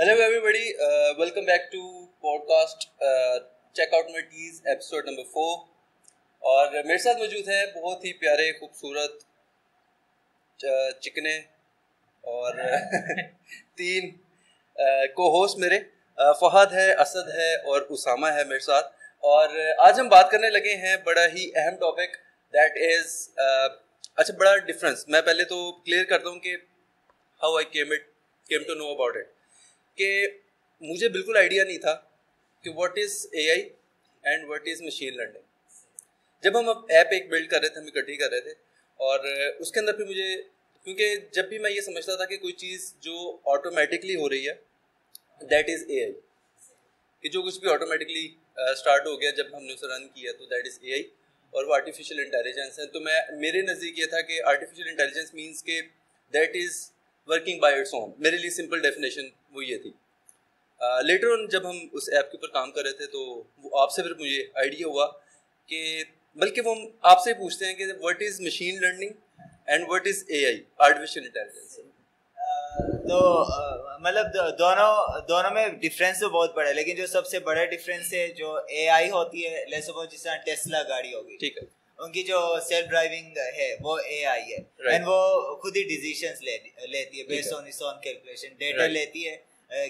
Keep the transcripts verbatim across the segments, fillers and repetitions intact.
Hello everybody, uh, welcome back to Podcast uh, Check Out my Teas episode number four. اور میرے ساتھ موجود ہیں بہت ہی پیارے خوبصورت چکنے اور تین کو ہوسٹ میرے فہد ہے, اسد ہے اور اسامہ ہے میرے ساتھ. اور آج ہم بات کرنے لگے ہیں بڑا ہی اہم ٹاپک, دیٹ از اچھا بڑا ڈفرینس. میں پہلے تو کلیئر کرتا ہوں کہ how I came it came to know about it, کہ مجھے بالکل آئیڈیا نہیں تھا کہ what is A I and what is machine learning. جب ہم اب ایپ ایک بلڈ کر رہے تھے, ہم اکٹھی کر رہے تھے, اور اس کے اندر پھر مجھے, کیونکہ جب بھی میں یہ سمجھتا تھا کہ کوئی چیز جو آٹومیٹکلی ہو رہی ہے دیٹ از اے آئی, کہ جو کچھ بھی آٹومیٹکلی اسٹارٹ ہو گیا جب ہم نے اسے رن کیا تو دیٹ از اے آئی, اور وہ آرٹیفیشیل انٹیلیجنس ہے. تو میں, میرے نزدیک یہ تھا کہ آرٹیفیشیل انٹیلیجنس مینس کہ that is working by its own. میرے لیے سمپل ڈیفینیشن وہ یہ تھی. لیٹر uh, آن جب ہم اس ایپ کے اوپر کام کر رہے تھے تو وہ آپ سے پھر مجھے آئیڈیا ہوا کہ بلکہ وہ ہم آپ سے پوچھتے ہیں کہ what is machine learning and what is A I, artificial intelligence. تو مطلب دونوں دونوں میں ڈفرینس تو بہت بڑا ہے, لیکن جو سب سے بڑے ڈفرینس ہے, جو اے آئی ہوتی ہے, لے سپوز جس طرح ٹیسلا گاڑی ہوگی, ٹھیک ہے, ان کی جو سیلف ڈرائیونگ ہے وہ اے آئی ہے, اینڈ وہ خود ہی ڈیسیشنس لیتی ہے based on its own calculation. Data لیتی ہے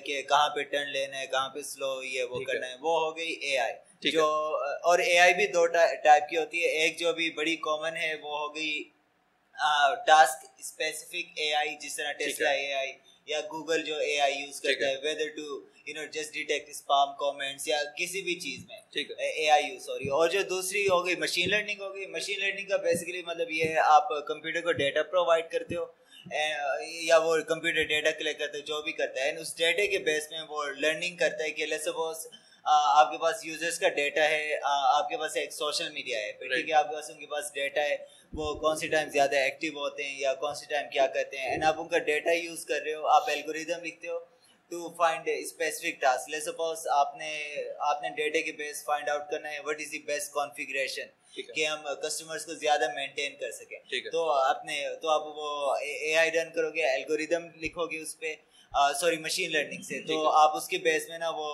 کہ کہاں پہ ٹرن لینا ہے, کہاں پہ سلو یہ وہ کرنا ہے, وہ ہو گئی اے آئی. جو اور اے آئی بھی دو ٹائپ کی ہوتی ہے, ایک جو بھی بڑی کامن ہے وہ ہو گئی ٹاسک اسپیسیفک اے آئی, جس طرح ٹیسلا اے آئی یا گوگل جو اے آئی یوز کرتا ہے whether to you know just detect spam comments یا کسی بھی چیز میں اے آئی یوز ہو رہی ہے. اور جو دوسری ہو گئی مشین لرننگ ہو گئی. مشین لرننگ کا بیسیکلی مطلب یہ ہے, آپ کمپیوٹر کو ڈیٹا پرووائڈ کرتے ہو یا وہ کمپیوٹر ڈیٹا کلیکٹ کرتا ہے, جو بھی کرتا ہے اس ڈیٹے کے بیس میں وہ لرننگ کرتا ہے. کہ لیٹس سپوز آپ کے پاس یوزرس کا ڈیٹا ہے, آپ کے پاس ایک سوشل میڈیا ہے, ٹھیک ہے, آپ کے پاس ان کے پاس ڈیٹا ہے, وہ کون سی ٹائم زیادہ ایکٹیو ہوتے ہیں یا کون سی ٹائم کیا کرتے ہیں, اینڈ آپ ان کا ڈیٹا یوز کر رہے ہو. آپ الگوریدم لکھتے ہو to find specific task. Let's suppose آپ نے آپ نے ڈیٹے کے بیس فائنڈ آؤٹ کرنا ہے what is the best configuration کہ ہم کسٹمرس کو زیادہ مینٹین کر سکیں, تو آپ نے تو آپ وہ اے آئی رن کرو گے, الگوریدم لکھو گے اس پہ, سوری مشین لرننگ سے. تو آپ اس کے بیس میں نا وہ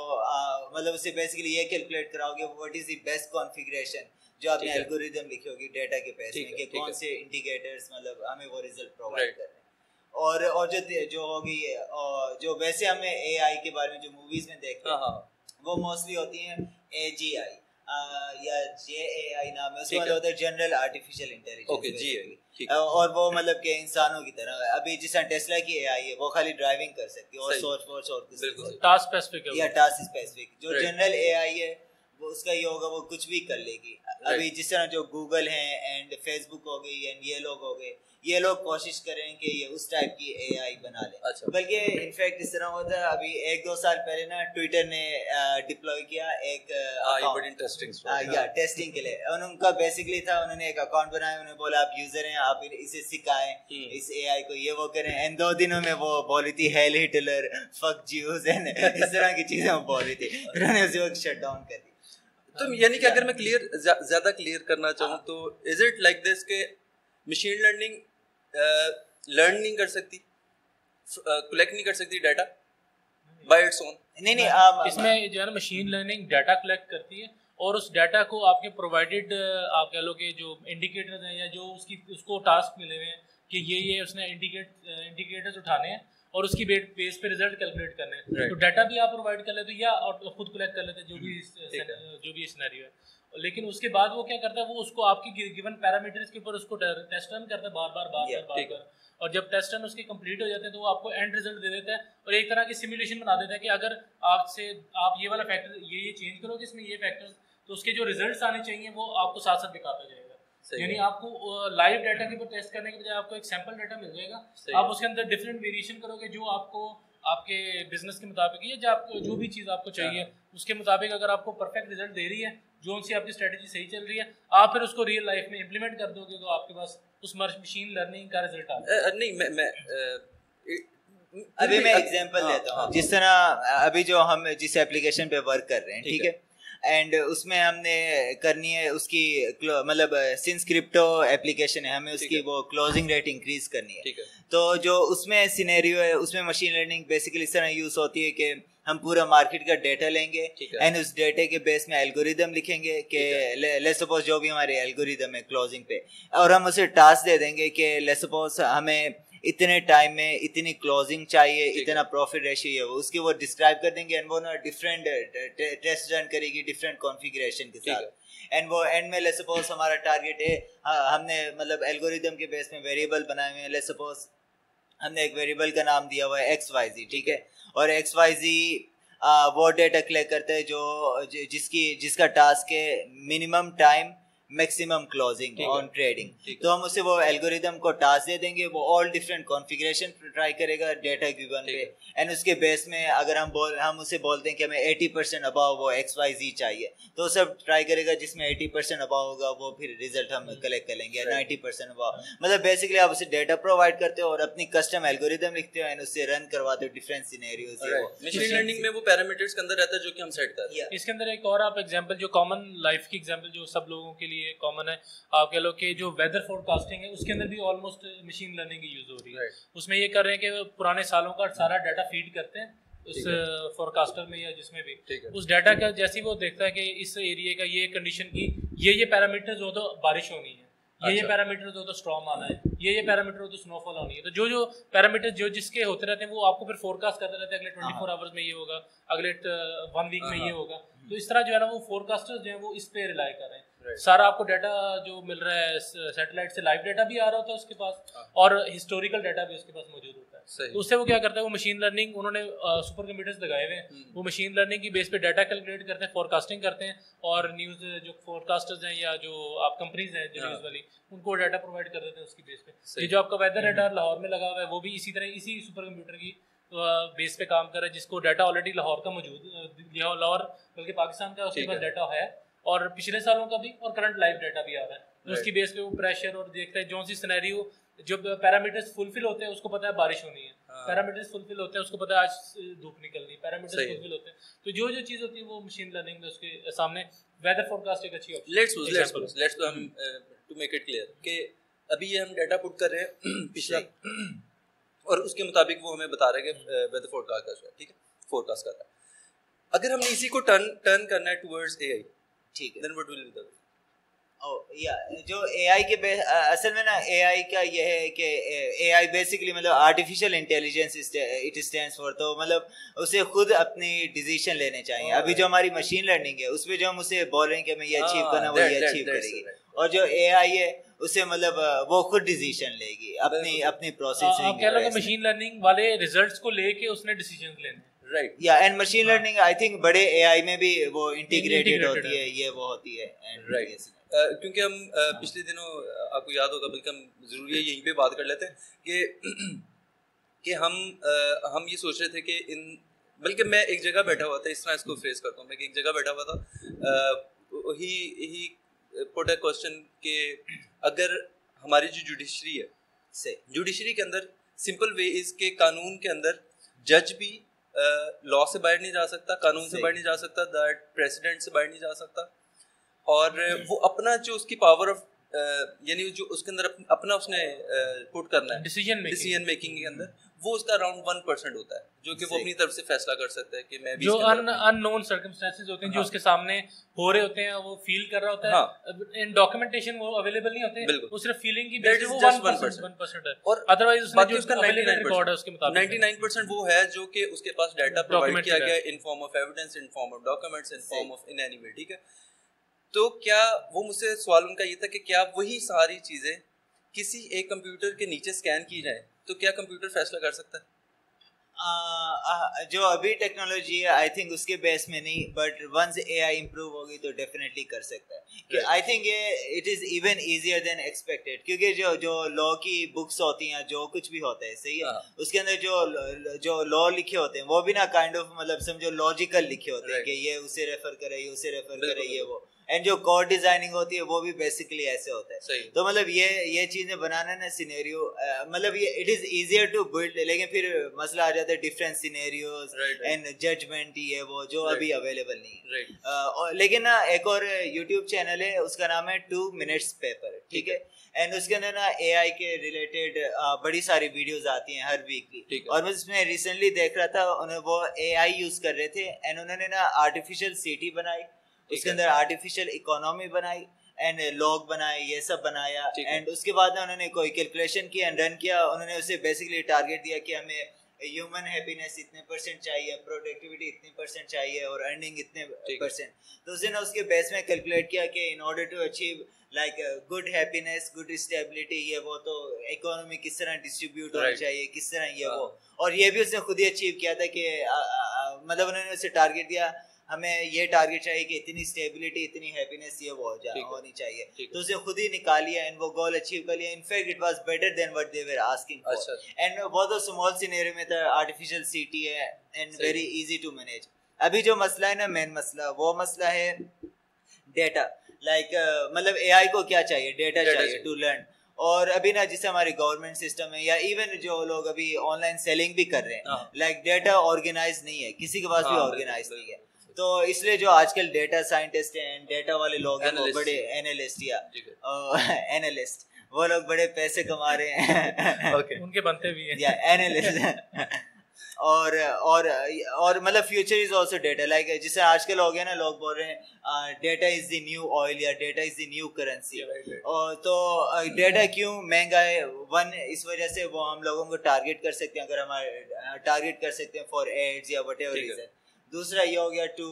مطلب اسے بیسیکلی یہ کیلکولیٹ کراؤ گے what is the best configuration, جو آپ نے الگوریدم لکھی ہوگی ڈیٹا کے بیس میں, کہ کون سے انڈیکیٹرس مطلب ہمیں وہ ریزلٹ پرووائڈ کریں. اور اور جو جو ہو گئی ہے, جو ویسے ہمیں اے آئی کے بارے میں جو موویز میں دیکھتے ہیں وہ موسٹلی ہوتی ہیں اے جی آئی یا جے اے آئی نام ہے, اس میں ہوتا ہے جنرل آرٹیفیشیل انٹیلیجنس, اور وہ مطلب کہ انسانوں کی طرح. ابھی جس طرح ٹیسلا کی اے آئی ہے وہ خالی ڈرائیونگ کر سکتی ہے اور سورس فورس اور کچھ ٹاسک اسپیسیفک یا ٹاسک اسپیسیفک. جو جنرل اے آئی ہے وہ اس کا یہ ہوگا وہ کچھ بھی کر لے گی. ابھی جس طرح جو گوگل ہیں اینڈ فیس بک ہو گئی اینڈ یہ لوگ ہو گئے, یہ لوگ کوشش کریں کہ یہ اس ٹائپ کی اے آئی بنا لیں. بلکہ انفیکٹ اس طرح ہوتا ہے, ابھی ایک دو سال پہلے نا ٹویٹر نے ڈپلوائے کیا ایک ٹیسٹنگ کے لیے, اور ان کا بیسکلی تھا انہوں نے ایک اکاؤنٹ بنایا, انہوں نے بولا آپ یوزر ہیں, آپ اسے سکھائیں اس اے آئی کو, یہ وہ کریں, اینڈ دو دنوں میں وہ بولی تھی ہیل ہٹلر فک جیوز, اس طرح کی چیزیں وہ بولی تھی, انہوں نے اسی وقت شٹ ڈاؤن کر دی. تو یعنی کہ اگر میں کلیئر زیادہ کلیئر کرنا چاہوں تو از اٹ لائک دس کہ مشین لرننگ لرن نہیں کر سکتی, کلیکٹ نہیں کر سکتی ڈیٹا بائی اٹس اون. نہیں نہیں, اس میں جو ہے نا مشین لرننگ ڈیٹا کلیکٹ کرتی ہے, اور اس ڈیٹا کو آپ کے پرووائڈیڈ آپ کہہ لو کہ جو انڈیکیٹرز ہیں یا جو اس کی اس کو ٹاسک ملے ہوئے ہیں کہ یہ یہ اس نے انڈیکیٹ انڈیکیٹرز اٹھانے ہیں اور اس کی بیس پہ ریزلٹ کیلکولیٹ کرنے ہیں. تو ڈیٹا بھی آپ پرووائڈ کر لیتے یا خود کلیکٹ کر لیتے جو بھی جو بھی سینیریو ہے, لیکن اس کے بعد وہ کیا کرتا ہے, وہ اس کو آپ کی گیون پیرامیٹرز کے اوپر اس کو ٹیسٹ رن کرتا ہے بار بار بار بار بار بار, اور جب ٹیسٹ رن اس کے کمپلیٹ ہو جاتے ہیں تو وہ آپ کو اینڈ رزلٹ دے دیتا ہے, اور ایک طرح کی سیمولیشن بنا دیتا ہے کہ اگر آپ سے آپ یہ والا فیکٹر یہ یہ چینج کرو گے اس میں یہ فیکٹرز, تو اس کے جو رزلٹس آنے چاہیے وہ آپ کو ساتھ ساتھ دکھاتا جائے گا. یعنی آپ کو لائیو ڈیٹا کے اوپر ٹیسٹ کرنے کے بجائے آپ کو ایک سیمپل ڈیٹا مل جائے گا, آپ اس کے اندر ڈفرینٹ ویریشن کرو گے جو آپ کو آپ کے بزنس کے مطابق یا جو آپ کو جو بھی چیز آپ کو چاہیے اس کے مطابق, اگر آپ کو پرفیکٹ رزلٹ دے رہی ہے, جو سی آپ کی اسٹریٹجی صحیح چل رہی ہے, آپ پھر اس کو ریئل لائف میں امپلیمنٹ کر دو گے تو آپ کے پاس اس مشین لرننگ کا رزلٹ آتا ہے. نہیں میں میں ابھی میں ایگزامپل دیتا ہوں, جس طرح ابھی جو ہم جس ایپلیکیشن پہ ورک کر رہے ہیں, ٹھیک ہے, اینڈ اس میں ہم نے کرنی ہے اس کی مطلب سنس کرپٹو ایپلیکیشن ہے ہمیں اس کی وہ کلوزنگ ریٹ انکریز کرنی ہے. تو جو اس میں سینیریو ہے اس میں مشین لرننگ بیسیکلی اس طرح یوز ہوتی ہے کہ ہم پورا مارکیٹ کا ڈیٹا لیں گے اینڈ اس ڈیٹا کے بیس میں الگوریدم لکھیں گے کہ لیٹس سپوز جو بھی ہمارے الگوریدم ہے کلوزنگ پہ, اور ہم اسے ٹاسک دے دیں گے کہ لیٹس سپوز ہمیں اتنے ٹائم میں اتنی کلوزنگ چاہیے, اتنا پروفٹ ریشیو ہے, اس کے وہ ڈسکرائب کر دیں گے اینڈ وہ نا ڈفرینٹ ٹیسٹ رن کرے گی ڈفرینٹ کانفیگریشن کے ساتھ. اینڈ وہ اینڈ میں لیٹس سپوز ہمارا ٹارگیٹ ہے, ہم نے مطلب الگوریدم کے بیس میں ویریبل بنائے ہوئے ہیں, لیٹس سپوز ہم نے ایک ویریبل کا نام دیا ہوا ہے ایکس وائی زی, ٹھیک ہے, اور ایکس وائی زی وہ ڈیٹا کلیکٹ کرتا ہے جو جس کی جس کا ٹاسک ہے minimum time maximum closing on trading. تو ہم اسے وہ الگوریدم کو ٹاسک دے دیں گے, وہ آل ڈفرینٹ کانفیگریشن ٹرائی کرے گا ڈیٹا گیون پہ, اینڈ اس کے بیس میں اگر ہم بول ہم اسے بولتے ہیں کہ ہمیں ایٹی پرسینٹ اباؤ وہ ایکس وائی زی چاہیے تو سب ٹرائی کرے گا, جس میں ایٹی پرسینٹ اباؤ ہوگا وہ پھر ریزلٹ ہم کلیکٹ کر لیں گے نائنٹی پرسینٹ اباؤ. مطلب بیسکلی آپ اسے ڈیٹا پرووائڈ کرتے ہو اور اپنی کسٹم الگوریدم لکھتے ہو اینڈ اس سے رن کرواتے ہو ڈفرینٹ سینیریوز. مشین لرننگ میں وہ پیرامیٹرز کے اندر رہتا ہے جو کہ ہم سیٹ کرتے ہیں. اس کے اندر ایک اور آپ ایگزامپل جو کامن لائف کی ایگزامپل جو سب لوگوں کے لیے کامن ہے, آپ کہہ لو کہ جو ویدر فور کاسٹنگ ہے اس کے اندر بھی آلموسٹ مشین لرننگ کی یوز ہو رہی ہے. اس میں یہ کر رہے ہیں کہ پرانے سالوں کا سارا ڈیٹا فیڈ کرتے ہیں اس فورکاسٹر میں یا جس میں بھی, اس ڈیٹا کا جیسے وہ دیکھتا ہے کہ اس ایریا کا یہ کنڈیشن کی یہ یہ پیرامیٹرز ہو تو بارش ہونی ہے, یہ یہ پیرامیٹرز ہو تو اسٹارم آنا ہے, یہ یہ پیرامیٹر ہو تو سنو فال ہونی ہے. تو جو جو پیرامیٹر جو جس کے ہوتے رہتے ہیں وہ آپ کو پھر فور کاسٹ کرتے رہتے ہیں, اگلے ٹوئنٹی فور آورس میں یہ ہوگا, اگلے ون ویک میں یہ ہوگا. تو اس طرح جو ہے نا وہ فور کاسٹر جو ہیں وہ اس پہ ریلائی کر رہے ہیں. سارا آپ کو ڈیٹا جو مل رہا ہے سیٹلائٹ سے لائیو ڈیٹا بھی آ رہا ہوتا ہے اس کے پاس, اور ہسٹوریکل ڈیٹا بھی اس کے پاس موجود ہوتا ہے. تو اس سے وہ کیا کرتا ہے, وہ مشین لرننگ انہوں نے سپر کمپیوٹرز لگائے ہوئے ہیں, وہ مشین لرننگ کی بیس پہ ڈیٹا کیلکولیٹ کرتے ہیں, فور کاسٹنگ کرتے ہیں, اور نیوز جو فور کاسٹرز ہیں یا جو آپ کمپنیز ہیں جو نیوز والی ان کو ڈیٹا پرووائڈ کر دیتے ہیں اس کی بیس پہ. یہ جو آپ کا ویدر ریڈار لاہور میں لگا ہوا ہے وہ بھی اسی طرح اسی سپر کمپیوٹر کی بیس پہ کام کر رہا ہے, جس کو ڈیٹا آلریڈی لاہور کا موجود لاہور بلکہ پاکستان کا اس کے پاس ڈیٹا ہے, اور پچھلے سالوں کا بھی اور کرنٹ لائف ڈیٹا بھی آ رہا ہے. اس کی بیس پہ وہ پریشر اور دیکھتا ہے جو سی سینیریو جو پیرامیٹرز فلفل ہوتے ہیں اس کو پتہ ہے بارش ہونی ہے, پیرامیٹرز فلفل ہوتے ہیں اس کو پتہ ہے آج دھوپ نکلنی ہے, پیرامیٹرز فلفل ہوتے ہیں. تو جو جو چیز ہوتی ہے وہ مشین لرننگ میں اس کے سامنے ویدر فور کاسٹ ایک اچھی ہوتی ہے. لیٹس لیٹس لیٹس ہم ٹو میک اٹ کلیئر کہ ابھی یہ ہم ڈیٹا پٹ کر رہے ہیں پچھلا, اور اس کے مطابق وہ ہمیں بتا رہے ہیں کہ ویدر فور کاسٹ کا, ٹھیک ہے, فور کاسٹ کر رہا ہے. اگر ہم نے اسی کو ٹرن ٹرن کرنا ہے ٹورڈز اے آئی, ٹھیک ہے, جو اے آئی کے اصل میں نا اے آئی کا یہ ہے کہ اے آئی بیسکلی مطلب artificial intelligence it stands for, تو مطلب اسے خود اپنی ڈیسیشن لینے چاہیے. ابھی جو ہماری مشین لرننگ ہے اس پہ جو ہم اسے بول رہے ہیں کہ ہمیں یہ اچیو کرنا وہ یہ اچیو کرے گی, اور جو اے آئی ہے اسے مطلب وہ خود ڈیسیشن لے گی اپنی اپنی پروسیسنگ. کہہ لو کہ مشین لرننگ والے ریزلٹس کو لے کے اس نے ڈیسیشنز لینے, رائٹ, یا and machine learning I think بڑے اے آئی میں بھی وہ انٹیگریٹڈ ہوتی ہے, یہ وہ ہوتی ہے, رائٹ. کیونکہ ہم پچھلے دنوں آپ کو یاد ہوگا, بلکہ ہم ضروری ہے یہیں پہ بات کر لیتے ہیں کہ کہ ہم ہم یہ سوچ رہے تھے کہ ان, بلکہ میں ایک جگہ بیٹھا ہوا تھا, اس طرح اس کو فیس کرتا ہوں, میں ایک جگہ بیٹھا ہوا تھا, ہی ہی پٹ اے کوسچن کہ اگر ہماری جو جوڈیشری ہے, جوڈیشری کے اندر سمپل وے از کہ قانون کے اندر جج بھی لا سے باہر نہیں جا سکتا, قانون سے باہر نہیں جا سکتا, دیٹ پریسیڈنٹ سے باہر نہیں جا سکتا, اور وہ اپنا جو اس کی پاور آف یعنی جو اس کے اندر اپنا اس نے پٹ کرنا ہے ڈیسیژن میکنگ کے اندر, وہ اس کا اراؤنڈ ون پرسینٹ ہوتا ہے جو کہ وہ اپنی طرف سے فیصلہ کر سکتا ہے کہ میں بھی, جو ان نون سرکمسٹانسز ہوتے ہیں جو اس کے سامنے ہو رہے ہوتے ہیں وہ فیل کر رہا ہوتا ہے, ان ڈاکیومنٹیشن وہ اویلیبل نہیں ہوتے, وہ صرف فیلنگ کی بیس پہ وہ ون پرسینٹ ہے, اور ادروائز اس میں جو اس کا ریکارڈ ہے اس کے مطابق ننانوے پرسینٹ وہ ہے جو کہ اس کے پاس ڈیٹا پرووائڈ کیا گیا in form of evidence, in form of documents, in form of in any way, ٹھیک ہے. تو کیا وہ, مجھ سے سوال ان کا یہ تھا کہ کیا وہی ساری چیزیں کسی ایک کمپیوٹر کے نیچے سکین کی جائیں تو کیا کمپیوٹر فیصلہ کر سکتا ہے؟ جو ابھی ٹیکنالوجی ہے آئی تھنک اس کے بیس میں نہیں, but once A I improve ہوگی تو ڈیفینیٹلی کر سکتا ہے. کہ آئی تھنک یہ it is even easier than expected, کیونکہ جو جو لا کی بکس ہوتی ہیں جو کچھ بھی ہوتا ہے, صحیح ہے, اس کے اندر جو جو لا لکھے ہوتے ہیں وہ بھی نا کائنڈ آف مطلب سمجھو لاجیکل لکھے ہوتے ہیں کہ یہ اسے ریفر کرے, یہ اسے ریفر کرے, یہ وہ اینڈ جو کور ڈیزائننگ ہوتی ہے وہ بھی بیسیکلی ایسے ہوتا ہے. تو مطلب یہ یہ چیزیں بنانا نا سینیریو, مطلب یہ it is easier to build, لیکن پھر مسئلہ آ جاتا ہے ڈفرینٹ سینیریوز اینڈ ججمنٹ, یہ وہ جو ابھی اویلیبل نہیں ہے. لیکن نا ایک اور یوٹیوب چینل ہے, اس کا نام ہے ٹو منٹس پیپر, ٹھیک ہے, اینڈ اس کے اندر نا اے آئی کے ریلیٹڈ بڑی ساری ویڈیوز آتی ہیں ہر ویک کی. اور میں اس میں ریسنٹلی دیکھ رہا تھا, انہوں وہ اے آئی یوز کر رہے تھے اینڈ انہوں نے نا آرٹیفیشیل سٹی بنائی, اس کے اندر آرٹیفیشیل اکانومی بنائی اینڈ لاگ بنائے, یہ سب بنایا. اینڈ اس کے بعد نا انہوں نے کوئی کیلکولیشن کی اینڈ رن کیا, انہوں نے اسے بیسکلی ٹارگیٹ دیا کہ ہمیں ہیومن ہیپینیس اتنے پرسینٹ چاہیے, پروڈکٹیوٹی اتنے پرسینٹ چاہیے اور ارننگ اتنے پرسینٹ. تو اسے نا اس کے بیس میں کیلکولیٹ کیا کہ in order to achieve like good happiness, good stability, یہ وہ تو اکانومی کس طرح ڈسٹریبیوٹ ہونی چاہیے, کس طرح یہ وہ. اور یہ بھی اس نے خود ہی اچیو کیا تھا کہ مطلب انہوں نے اسے ٹارگیٹ دیا ہمیں یہ ٹارگیٹ چاہیے کہ اتنی اسٹیبلٹی, اتنی ہیپینیس یہ وہ ہونی چاہیے. تو اسے خود ہی نکالیا اینڈ وہ گول اچیو کر لیا. In fact it was better than what they were asking for, and وہ تو اسمال سینیریو میں تھا. آرٹیفیشیل سٹی ہے and very easy to manage. ابھی جو مسئلہ ہے نا مین مسئلہ, وہ مسئلہ ہے ڈیٹا, لائک مطلب اے آئی کو کیا چاہیے, ڈیٹا چاہیے ٹو لرن. اور ابھی نا جیسے ہماری گورنمنٹ سسٹم ہے یا ایون جو لوگ ابھی آن لائن سیلنگ بھی کر رہے ہیں, لائک ڈیٹا آرگنائز نہیں ہے, کسی کے پاس بھی آرگنائز نہیں ہے. تو اس لیے جو آج کل ڈیٹا سائنٹسٹ ہیں, ڈیٹا والے لوگ ہیں, وہ بڑے اینالسٹ یا اینالسٹ وہ لوگ بڑے پیسے کما رہے ہیں, ان کے بنتے بھی ہیں یا اینالسٹ. اور اور اور مطلب future is also data, like جسے آج کل ہو گیا نا, لوگ بول رہے ہیں data is the new oil یا data is the new currency. اور تو ڈیٹا کیوں مہنگا ہے, ون اس وجہ سے وہ ہم لوگوں کو ٹارگیٹ کر سکتے ہیں, اگر ہمارے ٹارگیٹ کر سکتے ہیں فار ایڈز یا وٹ ایور ریزن. دوسرا یہ ہو گیا ٹو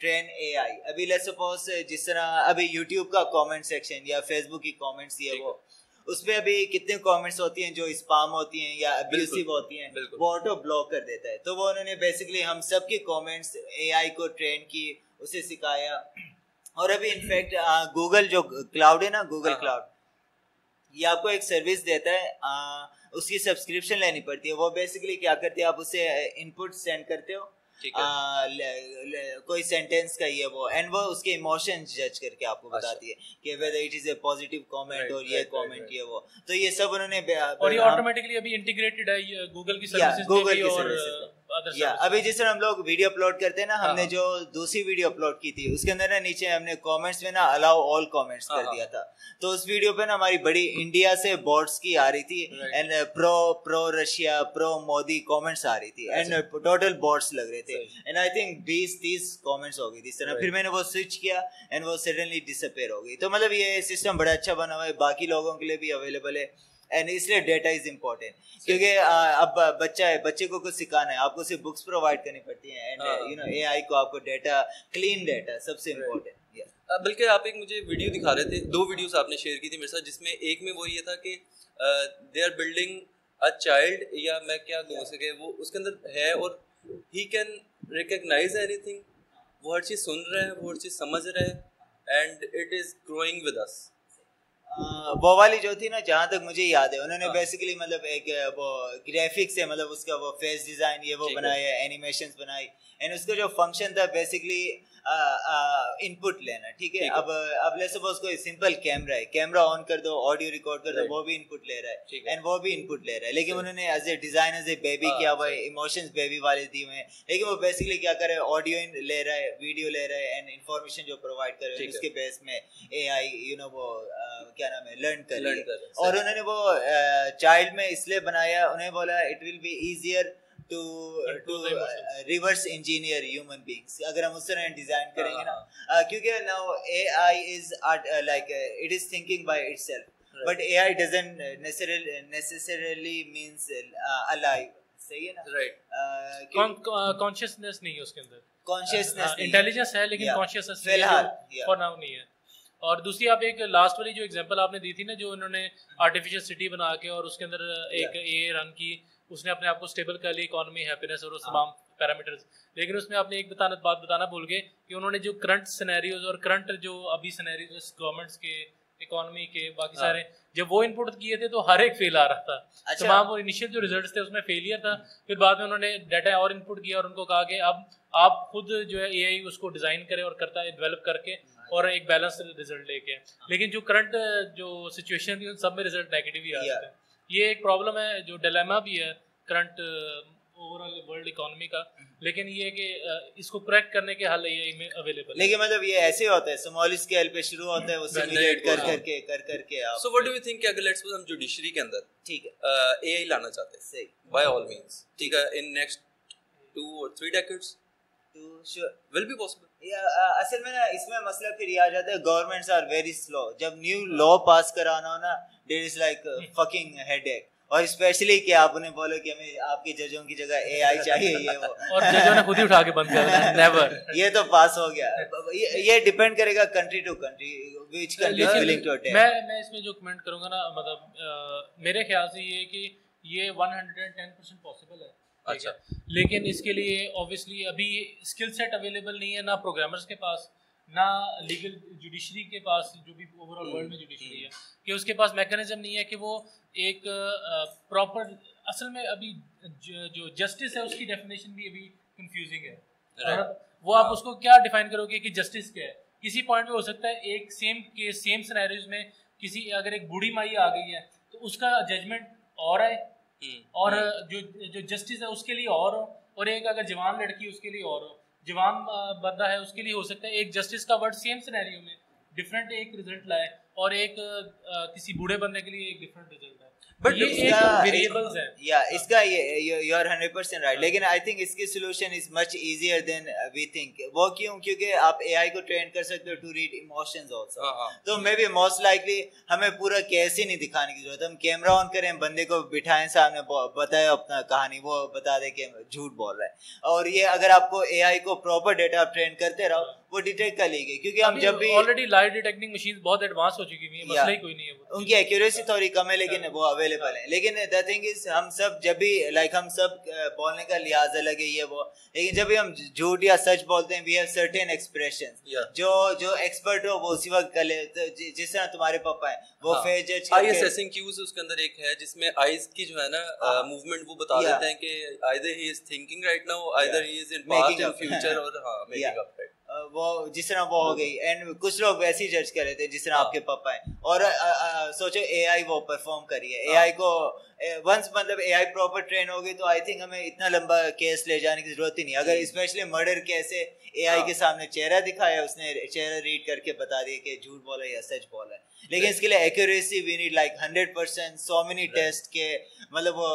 ٹرین اے آئی. ابھی لیٹس سپوز جس طرح ابھی یوٹیوب کا کامنٹ سیکشن یا فیس بک کی کامنٹس یہ وہ, اس پہ ابھی کتنے کامنٹس ہوتی ہیں جو اسپام ہوتی ہیں یا ابیوسیو ہوتی ہیں, وہ آٹو بلاک کر دیتا ہے. تو وہ انہوں نے بیسیکلی ہم سب کی کامنٹس اے آئی کو ٹرین کی, اسے سکھایا. اور ابھی انفیکٹ گوگل جو کلاؤڈ ہے نا, گوگل کلاؤڈ, یہ آپ کو ایک سروس دیتا ہے, اس کی سبسکرپشن لینی پڑتی ہے. وہ بیسیکلی کیا کرتے ہیں, آپ اسے ان پٹ سینڈ کرتے ہو کوئی سینٹینس کا یہ وہ, اینڈ وہ اس کے ایموشنز جج کر کے آپ کو بتاتی ہے کہ whether it is a positive comment اور یہ comment یہ وہ. تو یہ سب انہوں نے, اور یہ آٹومیٹکلی ابھی انٹیگریٹڈ ہے یہ گوگل کی سروسز میں بھی. اور ابھی جس طرح ہم لوگ ویڈیو اپلوڈ کرتے ہیں نا, ہم نے جو دوسری ویڈیو اپلوڈ کی تھی اس کے اندر نا نیچے ہم نے کامنٹس میں نا الاؤ آل کامنٹس کر دیا تھا. تو اس ویڈیو پہ نا ہماری بڑی انڈیا سے بورڈس کی آ رہی تھی and pro pro Russia, pro Modi comments آ رہی تھی اینڈ ٹوٹل بورڈس لگ رہے تھے اینڈ آئی تھنک بیس تیس کامنٹس ہو گئی تھی اس طرح. پھر میں نے وہ سوئچ کیا اینڈ وہ سڈنلی ڈسپیئر ہو گئی. تو مطلب یہ سسٹم بڑا اچھا بنا ہوا ہے, باقی لوگوں کے لیے بھی اویلیبل ہے. اینڈ اس لیے ڈیٹا از امپورٹینٹ, کیونکہ اب بچہ ہے, بچے کو کچھ سکھانا ہے, آپ کو صرف بکس پرووائڈ کرنی پڑتی ہیں اینڈ یو نو اے آئی کو آپ کو ڈیٹا, کلین ڈیٹا سب سے امپورٹینٹ. بلکہ آپ ایک مجھے ویڈیو دکھا رہے تھے, دو ویڈیوز آپ نے شیئر کی تھی میرے ساتھ, جس میں ایک میں وہ یہ تھا کہ they are building a child, یا میں کیا کہوں سکے, وہ اس کے اندر ہے اور he can recognise any thing, وہ ہر چیز سن رہے ہیں, وہ ہر چیز سمجھ رہے ہیں and it is growing with us. وہ والی جو تھی نا, جہاں تک مجھے یاد ہے انہوں نے بیسیکلی مطلب ایک وہ گرافکس ہے, مطلب اس کا وہ فیس ڈیزائن یہ وہ بنایا, اینیمیشنز بنائی اینڈ اس کا جو فنکشن تھا بیسیکلی ان پٹ لینا, ٹھیک ہے. اب اب لیٹس سپوز کوئی سمپل کیمرہ ہے, کیمرہ آن کر دو, آڈیو ریکارڈ کر دو, وہ بھی ان پٹ لے رہا ہے اینڈ وہ بھی ان پٹ لے رہا ہے. لیکن انہوں نے as a design as a baby کیا ہوا ہے, ایموشنز بیبی والے دیے ہوئے ہیں, لیکن وہ بیسیکلی کیا کر رہے ہیں, آڈیو لے رہا ہے, ویڈیو لے رہا ہے اینڈ انفارمیشن جو پرووائڈ کر رہے ہیں اس کے بیس میں اے آئی یو نو وہ کیا نام ہے لرن کر رہی ہے. اور انہوں نے وہ چائلڈ میں اس لیے بنایا, انہیں بولا it will be easier To, to reverse engineer human beings, اگر ہم اس طرح ڈیزائن کریں گے نا, کیونکہ now A I is like it is thinking by itself, but A I doesn't necessarily necessarily means alive, صحیح ہے نا, right. consciousness نہیں ہے اس کے اندر, consciousness intelligence ہے لیکن consciousness فی الحال for now نہیں ہے. اور دوسری آپ ایک لاسٹ والی جو ایگزامپل آپ نے دی تھی نا, جو انہوں نے آرٹیفیشیل سٹی بنا کے اور اس کے اندر ایک اے رن کی, اس نے اپنے آپ کو اسٹیبل کر لی, اکانومی, ہیپینیس اور اس تمام پیرامیٹرز. لیکن اس میں آپ نے ایک بتانا بات بتانا بھول گئے کہ انہوں نے جو کرنٹ سینیریوز اور کرنٹ جو ابھی سینیریوز گورنمنٹس کے, اکانومی کے, باقی سارے جب وہ انپٹ کیے تھے تو ہر ایک فیل آ رہا تھا, تمام وہ انیشیل جو ریزلٹس تھے اس میں فیلئر تھا. پھر بعد میں انہوں نے ڈیٹا اور انپٹ کیا اور ان کو کہا کہ اب آپ خود جو ہے اے آئی اس کو ڈیزائن کرے اور کرتا ہے, ڈیولپ کر کے اور ایک بیلنس ریزلٹ لے کے. لیکن جو کرنٹ جو سچویشن تھی سب میں ریزلٹ نیگیٹو ہی آ رہا ہے. یہ ایک پرابلم ہے جو ڈیلیما بھی ہے current overall world economy کا, لیکن یہ کہ اس کو کریکٹ کرنے کے حل یہ میں اویلیبل ہے. لیکن مطلب یہ ایسے ہوتا ہے اسمال اسکیل پہ شروع ہوتا ہے, وہ سیمولیٹ کر کر کے کر کر کے آپ. So what do you think کہ اگر لیٹس سپوز ہم جوڈیشری کے اندر ٹھیک ہے اے آئی لانا چاہتے ہیں صحیح بائی آل مینس ٹھیک ہے ان نیکسٹ ٹو اور three decades will be possible. اصل میں نا اس میں مسئلہ پھر یہ آ جاتا ہے گورنمنٹس آر ویری سلو. جب نیو لا پاس کرانا ہو نا there is like fucking headache, اور اسپیشلی کہ آپ نے بولو کہ ہمیں آپ کے ججوں کی جگہ اے آئی چاہیے, یہ اور ججوں نے خود ہی اٹھا کے بند کر دیا نیور. یہ تو پاس ہو گیا, یہ ڈیپینڈ کرے گا country to country which country is willing to attack. میں میں اس میں جو کمنٹ کروں گا نا مطلب میرے خیال سے یہ کہ یہ one hundred ten percent possible ہے. اچھا لیکن اس کے لیے اوبیسلی ابھی اسکل سیٹ اویلیبل نہیں ہے, نہ پروگرامرس کے پاس نہ لیگل جوڈیشری کے پاس جو بھی اوور آل ورلڈ میں جوڈیشری ہے کہ اس کے پاس میکانزم نہیں ہے کہ وہ ایک پراپر اصل میں ابھی جو جسٹس ہے اس کی ڈیفینیشن بھی ابھی کنفیوزنگ ہے. وہ آپ اس کو کیا ڈیفائن کرو گے کہ جسٹس کیا ہے. کسی پوائنٹ پہ ہو سکتا ہے ایک سیم کے سیم سینیریوز میں کسی اگر ایک بوڑھی مائی آ گئی ہے تو اس کا ججمنٹ اور ہے اور جو جو جسٹس ہے اس کے لیے اور ہو, اور ایک اگر جوان لڑکی اس کے لیے اور ہو, جوان بندہ ہے اس کے لیے ہو سکتا ہے ایک جسٹس کا ورڈ سیم سینیریو میں ڈفرینٹ ایک رزلٹ لائے اور ایک کسی بوڑھے بندے کے لیے ایک ڈفرینٹ رزلٹ لائے. بٹ یہ ویریبلز ہیں یا اس کا you are one hundred percent right. لیکن آئی تھنک اس کی solution is much easier than we think. وہ کیوں؟ کیونکہ آپ اے آئی کو ٹرین کر سکتے ہو ٹو ریڈ ایموشنز آلسو. تو مے بی موسٹ لائکلی ہمیں پورا کیس ہی نہیں دکھانے کی ضرورت ہے, ہم کیمرہ آن کریں, بندے کو بٹھائیں سامنے, بتائیں اپنا کہانی, وہ بتا دے کہ جھوٹ بول رہا ہے. اور یہ اگر آپ کو اے آئی کو پراپر ڈیٹا آپ ٹرین کرتے رہو وہ ڈیٹیکٹ کر لے گی, کیونکہ ہم جب بھی آلریڈی لائٹ ڈیٹیکٹنگ مشین بہت ایڈوانس ہو چکی ہیں, مسئلہ ہی کوئی نہیں ہے. ان کی ایکوریسی تھوڑی کم ہے لیکن وہ اویلیبل ہے. لیکن دا تھنگ از ہم سب جب بھی لائک ہم سب بولنے کا لحاظ الگ ہے یہ وہ, لیکن جب بھی ہم جھوٹ یا سچ بولتے ہیں وی ہیو سرٹن ایکسپریشن جو جو ایکسپرٹ ہو وہ اسی وقت کر لے. جس طرح تمہارے پاپا ہیں وہ فیس جج آئی اسیسنگ کیوز اس کے اندر ایک ہے جس میں آئیز کی جو ہے نا موومنٹ وہ بتا دیتے ہیں کہ either he is thinking right now either he is in past and future اور ہاں میکنگ اپ رائٹ وہ جس طرح وہ ہو گئی. اینڈ کچھ لوگ ویسے ہی جج کر رہے تھے جس طرح آپ کے پاپا ہیں. اور سوچو اے آئی وہ پرفارم کری ہے, اے آئی کو ونس مطلب اے آئی پراپر ٹرین ہو گئی تو آئی تھنک ہمیں اتنا لمبا کیس لے جانے کی ضرورت ہی نہیں. اگر اسپیشلی مرڈر کیس ہے اے آئی کے سامنے چہرہ دکھایا, اس نے چہرہ ریڈ کر کے بتا دیا کہ جھوٹ بولا یا سچ بولا ہے. لیکن اس کے لیے accuracy we need like hundred percent so many test کے مطلب وہ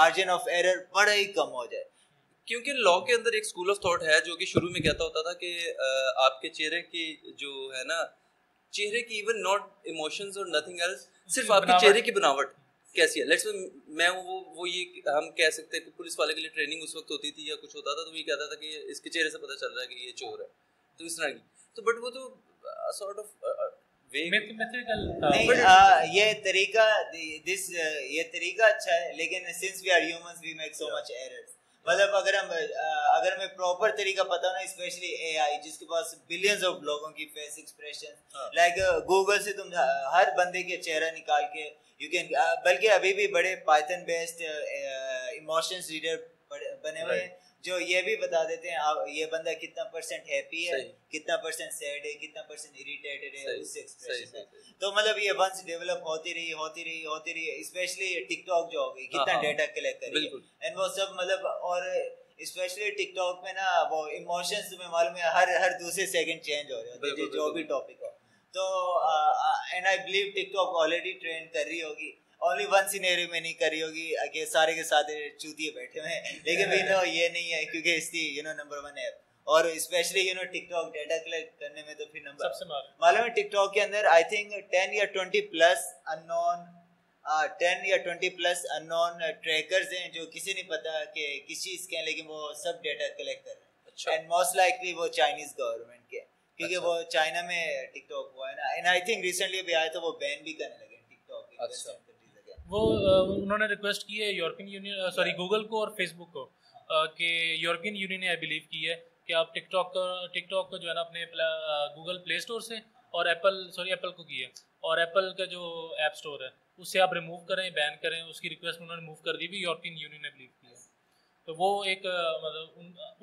مارجن آف ایرر بڑا ہی کم ہو جائے. کیونکہ لاء کے اندر ایک اسکول آف تھاٹ ہے جو کہ شروع میں کہتا ہوتا تھا کہ آپ کے چہرے کی جو ہے نا چہرے کی ایون ناٹ ایموشنز اور نتھنگ ایلس, صرف آپ کے چہرے کی بناوٹ کیسی ہے. لیٹس میں وہ وہ یہ ہم کہہ سکتے ہیں کہ پولیس والے کے لیے ٹریننگ اس وقت ہوتی تھی یا کچھ ہوتا تھا تو یہ کہتا تھا کہ اس کے چہرے سے پتہ چل رہا ہے کہ یہ چور ہے, تو اس طرح کی تو بٹ وہ تو سارٹ آف یہ طریقہ دس یہ طریقہ اچھا ہے. لیکن since we are humans we make so much errors. مطلب اگر ہم اگر ہمیں پراپر طریقہ پتہ ہونا, اسپیشلی اے آئی جس کے پاس بلینز آف لوگوں کی فیس ایکسپریشن, لائک گوگل سے تم ہر بندے کے چہرہ نکال کے یو کین, بلکہ ابھی بھی بڑے پائتھن بیسڈ ایموشنس ریڈر بنے ہوئے ہیں جو یہ بھی بتا دیتے ہیں یہ بندہ کتنا پرسینٹ ہیپی ہے, کتنا پرسینٹ سیڈ ہے, کتنا پرسینٹ اریٹیٹڈ ہے اس ایکسپریشن میں. تو مطلب یہ ونس ڈیولپ ہوتی رہی ہوتی رہی ہوتی رہی اسپیشلی ٹک ٹاک جو ہو گئی کتنا ڈیٹا کلیکٹ کر رہی ہے اینڈ وہ سب مطلب. اور اسپیشلی ٹک ٹاک میں نا وہ ایموشنس تمہیں معلوم ہے ہر ہر دوسرے سیکنڈ چینج ہو رہے ہوتے ہیں جو بھی ٹاپک ہو. تو and I believe TikTok already train کر رہی ہوگی, اونلی ون سینیریو میں نہیں کری ہوگی کہ سارے کے ساتھ چوتیے بیٹھے ہوئے ہیں, لیکن بھی نو یہ نہیں ہے کیونکہ اس کی you know number one app. اور especially you know TikTok data collect کرنے میں تو پھر نمبر معلوم ہے ٹک ٹاک کے اندر آئی تھنک ٹین یا twenty plus unknown ten یا twenty plus unknown trackers ہیں جو کسی نہیں پتا کہ کس چیز کے ہیں, لیکن وہ سب ڈیٹا کلیکٹ کر رہے ہیں. اینڈ موسٹ لائکلی وہ چائنیز گورنمنٹ کے, کیونکہ وہ چائنا میں ٹک ٹاک ہوا ہے نا. اینڈ آئی تھنک ریسنٹلی بھی آیا تو وہ بین بھی کرنے لگے ٹک ٹاک. وہ انہوں نے ریکویسٹ کی ہے یورپین یونین سوری گوگل کو اور فیس بک کو کہ یورپین یونین نے آئی بلیو کی ہے کہ آپ ٹک ٹاک کا ٹک ٹاک کو جو ہے نا اپنے گوگل پلے اسٹور سے اور ایپل سوری ایپل کو کی ہے اور ایپل کا جو ایپ اسٹور ہے اس سے آپ ریموو کریں, بین کریں. اس کی ریکویسٹ انہوں نے موو کر دی بھی, یورپین یونین نے بلیو کی ہے. تو وہ ایک مطلب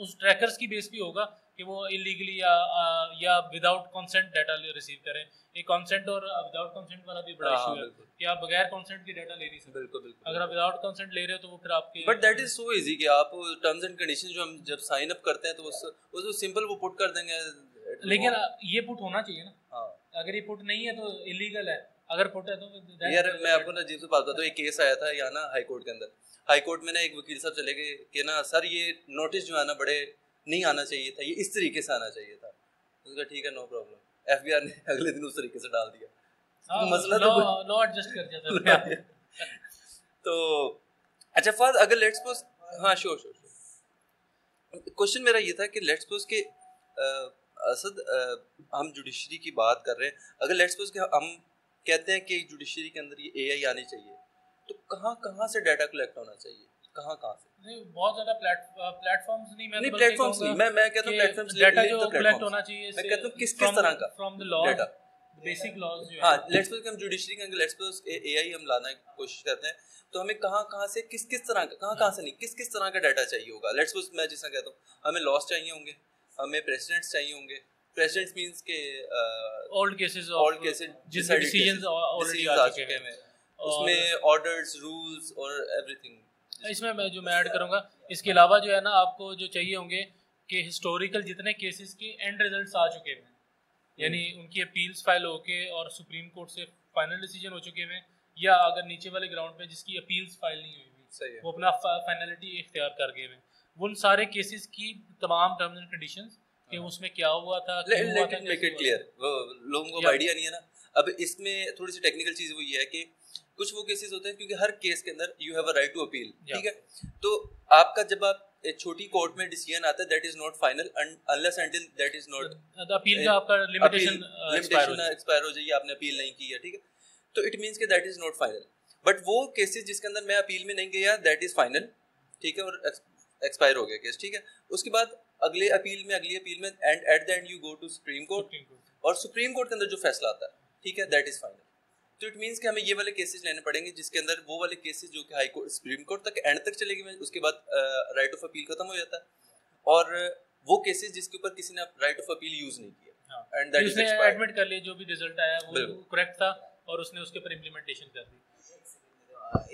اس ٹریکرس کی بیس بھی ہوگا کہ وہ انلیگلی یا وداؤٹ کنسنٹ ڈیٹا ریسیو کریں. یہ کنسنٹ اور وداؤٹ کنسنٹ والا بھی بڑا ایشو ہے کہ آپ بغیر کنسنٹ کے ڈیٹا لے نہیں سکتے. بالکل بالکل. اگر آپ وداؤٹ کنسنٹ لے رہے ہو تو وہ پھر آپ کے, but that is so easy کہ آپ ٹرمز اینڈ کنڈیشن جو ہم جب سائن اپ کرتے ہیں تو سمپل وہ پٹ کر دیں گے. لیکن یہ پٹ ہونا چاہیے نا, اگر یہ پٹ نہیں ہے تو انلیگل ہے, اگر پٹ ہے تو. یار میں آپ کو نا جی سے بات کرتا ہوں, ایک کیس آیا تھا یہاں نا ہائی کورٹ کے اندر. ہائی کورٹ میں نا ایک وکیل صاحب چلے گئے کہ نا سر یہ نوٹس جو ہے نا بڑے نہیں آنا چاہیے تھا, یہ اس طریقے سے آنا چاہیے تھا. اس نے کہا ٹھیک ہے no problem, F B R نے اگلے دن اس طریقے سے ڈال دیا. مسئلہ نو ایڈجسٹ کر دیا تھا. تو اچھا فرض اگر لیٹس سپوز, ہاں شور شور کوشچن میرا یہ تھا کہ لیٹس سپوز کہ اسد ہم جوڈیشری کی بات کر رہے ہیں, اگر لیٹس سپوز کہ ہم کہتے ہیں کہ جوڈیشری کے اندر یہ اے آئی آنی چاہیے, تو کہاں کہاں سے ڈیٹا کلیکٹ ہونا چاہیے, کہاں کہاں سے؟ نہیں بہت زیادہ پلیٹ فارمز نہیں, میں پلیٹ فارمز نہیں, میں میں کہتا ہوں پلیٹ فارمز ڈیٹا جو کلیکٹ ہونا چاہیے, میں کہتا ہوں کس کس طرح کا from the laws, basic laws جو ہے. ہاں لیٹس سپوز کہ ہم جوڈیشری کے لیٹس سپوز اے آئی ہم لانا کوشش کرتے ہیں, تو ہمیں کہاں کہاں سے کس کس طرح کا, کہاں کہاں سے نہیں کس کس طرح کا ڈیٹا چاہیے ہوگا. لیٹس سپوز میں جس طرح کہتا ہوں ہمیں لاز چاہیے ہوں گے, ہمیں پریسیڈنٹس چاہیے ہوں گے. پریسیڈنٹس مینس کہ اولڈ کیسز, اولڈ کیسز جس ڈیسیژنز آلریڈی آ چکے ہیں, اس میں آرڈرز, رولز اور ایوری تھنگ. اس میں جو میں ایڈ کروں گا, اس کے علاوہ جو ہے نا آپ کو جو چاہیے ہوں گے کہ ہسٹوریکل جتنے کیسز کے اینڈ ریزلٹس آ چکے ہیں, یعنی ان کی اپیلس فائل ہو کے اور سپریم کورٹ سے فائنل ڈیسیجن ہو چکے ہیں, یا اگر نیچے والے گراؤنڈ پہ جس کی اپیلس فائل نہیں ہوئی ہوئی وہ اپنا فائنلٹی اختیار کر گئے ہیں, ان سارے کیسز کی تمام ٹرمز اینڈ کنڈیشنز کہ اس میں کیا ہوا تھا. Let it make it clear, لوگوں کو آئیڈیا نہیں ہے نا. اب اس میں تھوڑی سی ٹیکنیکل چیز وہ یہ ہے کہ کچھ وہ کیسز ہوتے ہیں کیونکہ ہر کیس کے اندر you have a right to appeal, ٹھیک ہے. تو آپ کا جب آپ ایک چھوٹی کورٹ میں ڈیسیژن آتا ہے that is not final unless and that is not appeal, کا آپ کا لمیٹیشن ایکسپائر ہو جائے, آپ نے اپیل نہیں کی ہے, ٹھیک ہے. تو اٹ مینس کہ that is not final. But وہ کیسز جس کے اندر میں اپیل میں نہیں گیا دیٹ از فائنل, ٹھیک ہے, اور ایکسپائر ہو گیا کیس, ٹھیک ہے. اس کے بعد اگلے اپیل میں اگلی اپیل میں and at the end you go to supreme court, اور سپریم کورٹ کے اندر جو فیصلہ آتا ہے, ٹھیک ہے, دیٹ از فائنل. تو اٹ مینس کہ ہمیں یہ والے کیسز لینے پڑیں گے جس کے اندر وہ والے کیسز جو کہ ہائی کورٹ سپریم کورٹ تک اینڈ تک چلے گئے, اس کے بعد رائٹ آف اپیل ختم ہو جاتا ہے, اور وہ کیسز جس کے اوپر کسی نے رائٹ آف اپیل یوز نہیں کیا and that is expired. Admit کر لیا جو بھی رزلٹ آیا وہ کریکٹ تھا اور اس نے اس کے اوپر امپلیمنٹیشن کر دی.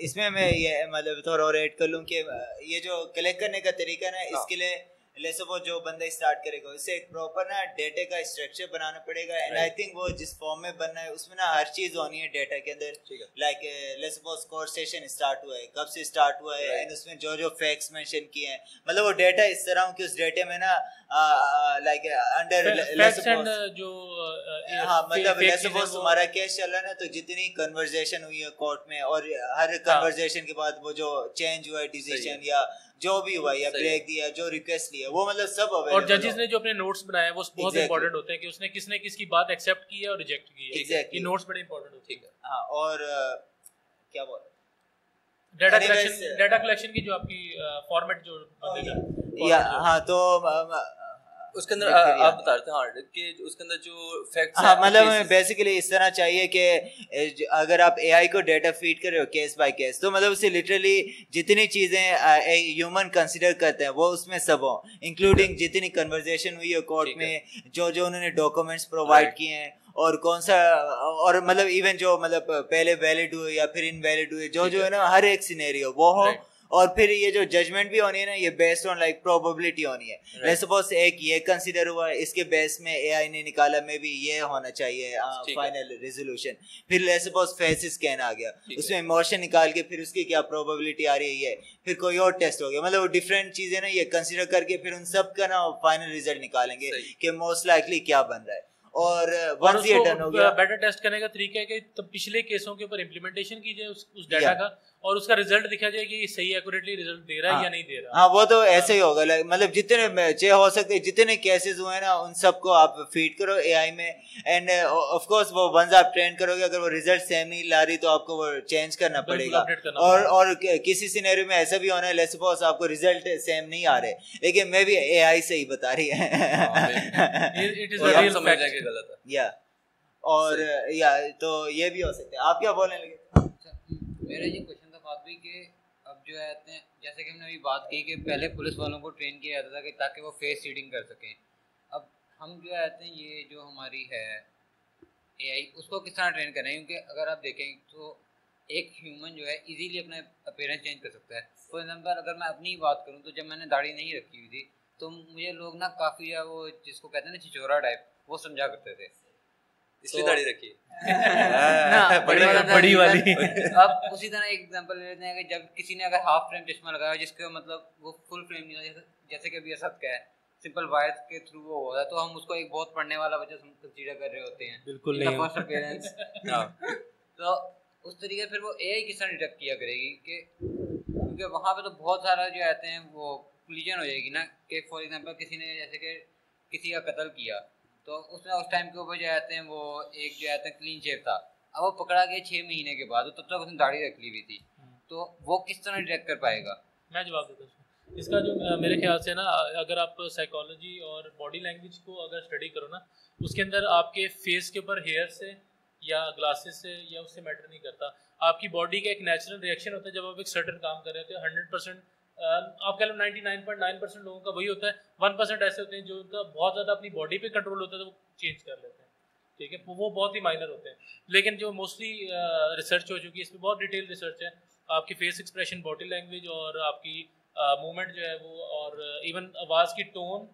اس میں میں یہ مطلب تھوڑا اور ایڈ کر لوں کہ یہ جو کلیکٹ کرنے کا طریقہ ہے نا, اس کے لیے لیسے وہ جو بندہ اسٹارٹ کرے گا اسے ایک پراپر نا ڈیٹا کا اسٹرکچر بنانا پڑے گا, اینڈ آئی تھنک وہ جس فارم میں بننا ہے اس میں نا ہر چیز ہونی ہے ڈیٹا کے اندر. Like let's suppose cover session start ہوا ہے, کب سے اسٹارٹ ہوا ہے, اینڈ اس میں جو جو فیکٹس مینشن کیے ہیں, مطلب وہ ڈیٹا اس طرح ہوں کہ اس ڈیٹا میں نا لائک انڈر لیٹس سپوز جو ہاں مطلب لیٹس سپوز ہمارا کیس چل رہا ہے نا, تو جتنی کنورسیشن ہوئی ہے کورٹ میں اور ہر کنورسیشن کے بعد وہ جو چینج ہوا ہے ڈیسیژن یا جو بھی ہوا, یا بریک دیا, جو ریکویسٹ لیا, وہ مطلب سب اویلیبل. اور ججز نے جو اپنے نوٹس بنائے ہیں وہ بہت امپورٹنٹ ہوتے ہیں کہ اس نے کس نے کس کی بات ایکسیپٹ کی ہے اور ریجیکٹ کی ہے, یہ نوٹس بڑے امپورٹنٹ ہوتے ہیں. ہاں اور کیا بول ڈیٹا کلیکشن, ڈیٹا کلیکشن کی جو آپ کی فارمیٹ جو بندے کا, ہاں تو اس کے اندر آپ بتا رہے تھے ہاں کہ اس کے اندر جو فیکٹس ہیں, مطلب بیسیکلی اس طرح چاہیے کہ اگر آپ اے آئی کو ڈیٹا فیڈ کر رہے ہو کیس بائی کیس, تو مطلب اسے لٹرلی جتنی چیزیں ہیومن کنسیڈر کرتے ہیں وہ اس میں سب ہوں, انکلوڈنگ جتنی کنورسیشن ہوئی ہے کورٹ میں, جو جو انہوں نے ڈاکومنٹس پرووائڈ کیے ہیں, اور کون سا اور مطلب ایون جو مطلب پہلے ویلڈ ہوئے یا پھر انویلڈ ہوئے, جو جو ہے نا ہر ایک سینیریو وہ ہو. اور پھر یہ جو ججمنٹ بھی ہونی ہے نا یہ بیسڈ آن لائک پروبیبلٹی ہونی ہے. لیٹس سپوز ایک یہ کنسیڈر ہوا ہے, اس کے بیس میں اے آئی نے نکالا میں بھی یہ ہونا چاہیے فائنل ریزولوشن. پھر لیٹس سپوز فیس اسکین آ گیا, اس میں ایموشن نکال کے پھر اس کی کیا پروبیبلٹی آ رہی ہے, پھر کوئی اور ٹیسٹ ہو گیا, مطلب وہ ڈفرینٹ چیزیں نا یہ کنسیڈر کر کے پھر ان سب کا نا فائنل رزلٹ نکالیں گے کہ موسٹ لائکلی کیا بن رہا ہے. اور ونس یہ ڈن ہو گیا, بیٹر ٹیسٹ کرنے کا طریقہ ہے کہ تب پچھلے کیسوں کے اوپر امپلیمنٹیشن کی جائے اس ڈیٹا کا, اور اس کا رزلٹ دکھا جائے کہ یہ صحیح ایکوریٹلی رزلٹ دے رہا ہے یا نہیں دے رہا. ہاں وہ تو ایسے ہی ہوگا, مطلب جتنے چاہے ہو سکتے جتنے کیسز ہوئے ہیں نا ان سب کو آپ فیڈ کرو اے آئی میں, اینڈ آف کورس وہ ونس آپ ٹرین کرو گے, اگر وہ رزلٹ سیم نہیں لا رہی تو آپ کو وہ چینج کرنا پڑے گا. اور اور کسی سینیریو میں ایسا بھی ہونا ہے لیٹس سپوز آپ کو رزلٹ سیم نہیں آ رہے, لیکن میں بھی اے آئی سے ہی بتا رہی ہے, اور یا تو یہ بھی ہو سکتا ہے. آپ کیا بولنے لگے؟ میرا یہ کوشچن تھا فاطمی کہ اب جو ہے جیسے کہ ہم نے ابھی بات کی کہ پہلے پولیس والوں کو ٹرین کیا جاتا تھا کہ تاکہ وہ فیس ریڈنگ کر سکیں, اب ہم جو کہتے ہیں یہ جو ہماری ہے اے آئی اس کو کس طرح ٹرین کریں، کیونکہ اگر آپ دیکھیں تو ایک ہیومن جو ہے ایزیلی اپنا اپیرنس چینج کر سکتا ہے. فار ایگزامپل اگر میں اپنی بات کروں تو جب میں نے داڑھی نہیں رکھی ہوئی تھی تو مجھے لوگ نا کافی ہے وہ جس کو کہتے ہیں نا چھچورا ٹائپ وہ سمجھا کرتے تھے، اس لیے داڑھی رکھی بڑی والی. اب اسی طرح ایک ایگزامپل لے لیتے ہیں کہ جب کسی نے اگر ہاف فریم چشمہ لگایا جس کا مطلب وہ فل فریم نہیں ہوتا، جیسے کہ ابھی اسد کا ہے سمپل وائر کے تھرو وہ ہو رہا ہے تو ہم اس کو ایک بہت پڑھنے والا بچہ کنسیڈر کر رہے ہوتے ہیں، بالکل نہیں. فرسٹ اپیرنس تو اس طریقے پھر وہ اے آئی کس طرح ڈیٹیکٹ کیا کرے گی کہ کیونکہ وہاں پہ تو بہت سارا جو آتے ہیں وہ کلیجن ہو جائے گی نا، کہ فار ایگزامپل کسی نے جیسے کہ کسی کا قتل کیا تو اس میں اس ٹائم کے اوپر جو آتے ہیں وہ ایک جو آتا ہے کلین شیپ تھا، اب وہ پکڑا گیا چھ مہینے کے بعد تب تک اس نے داڑھی رکھ لی ہوئی تھی، تو وہ کس طرح ڈیٹیکٹ کر پائے گا؟ میں جواب دیتا ہوں اس کا جو میرے خیال سے نا، اگر آپ سائیکالوجی اور باڈی لینگویج کو اگر اسٹڈی کرو نا اس کے اندر آپ کے فیس کے اوپر ہیئر سے یا گلاسز سے یا اس سے میٹر نہیں کرتا. آپ کی باڈی کا ایک نیچرل ریئیکشن ہوتا ہے جب آپ ایک سرٹن کام کر رہے ہوتے ہیں، ہنڈریڈ پرسینٹ آپ کہہ لو ninety nine point nine percent لوگوں کا وہی ہوتا ہے، ون پرسینٹ ایسے ہوتے ہیں جو ان کا بہت زیادہ اپنی باڈی پہ کنٹرول ہوتا ہے تو وہ چینج کر لیتے ہیں، ٹھیک ہے، وہ بہت ہی مائنر ہوتے ہیں. لیکن جو موسٹلی ریسرچ ہو چکی ہے اس پہ بہت ڈیٹیل ریسرچ ہے، آپ کی فیس ایکسپریشن، باڈی لینگویج اور آپ کی موومنٹ جو ہے وہ، اور ایون آواز کی ٹون،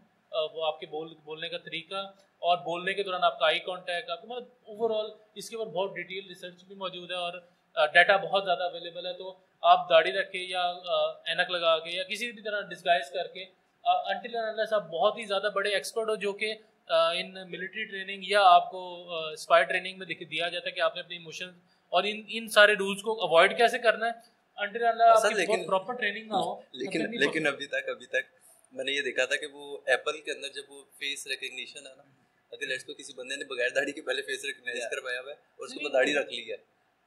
وہ آپ کے بول بولنے کا طریقہ اور بولنے کے دوران آپ کا آئی کانٹیکٹ، آپ مطلب اوور آل اس کے اوپر بہت ڈیٹیل ریسرچ بھی موجود ہے اور ڈیٹا بہت زیادہ اویلیبل ہے. تو آپ داڑھی رکھ کے یا اینک لگا کے یا کسی بھی طرح ڈسگائز کر کے انٹل اینڈ انلیس آپ بہت ہی زیادہ بڑے ایکسپرٹ ہو جو کہ ان ملٹری ٹریننگ یا آپ کو اسپائی ٹریننگ میں دیا جاتا ہے کہ آپ نے اپنے ایموشن اور ان ان سارے رولس کو اوائڈ کیسے کرنا ہے. لیکن ابھی تک ابھی تک میں نے یہ دیکھا تھا کہ وہ ایپل کے اندر جب وہ فیس ریکگنیشن ہے نا، اگر اس کو کسی بندے نے بغیر داڑھی کے پہلے فیس ریکگنائز کروایا ہوا ہے اور اس کو داڑھی رکھ لی ہے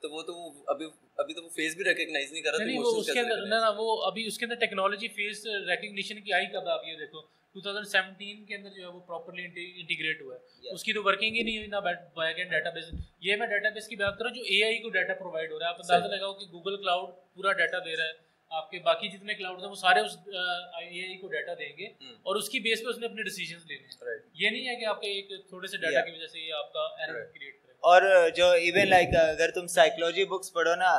تو وہ تو ابھی ابھی تو وہ فیس بھی ریکگنائز نہیں کر رہا تھا. وہ ابھی اس کے اندر ٹیکنالوجی فیس ریکگنیشن کی آئی کب، آپ یہ دیکھو ٹوئنٹی سیونٹین کے اندر جو ہے وہ پراپرلی انٹیگریٹ ہوا ہے، اس کی تو ورکنگ ہی نہیں ہوئی نا بیک اینڈ ڈیٹا بیس. یہ میں ڈیٹا بیس کی بات کر رہا ہوں جو اے آئی کو ڈیٹا پرووائڈ ہو رہا ہے. آپ اندازہ لگاؤ کہ گوگل کلاؤڈ پورا ڈیٹا دے رہا ہے، آپ کے باقی جتنے کلاؤڈ ہیں وہ سارے اس اے آئی کو ڈیٹا دیں گے اور اس کی بیس پہ اس نے اپنے ڈیسیژنس لینے ہیں. یہ نہیں ہے کہ آپ کے ایک تھوڑے سے ڈیٹا کی وجہ سے یہ آپ کا ایرر کریٹ کرے. اور جو ایون لائک اگر تم سائیکلوجی بکس پڑھو نا،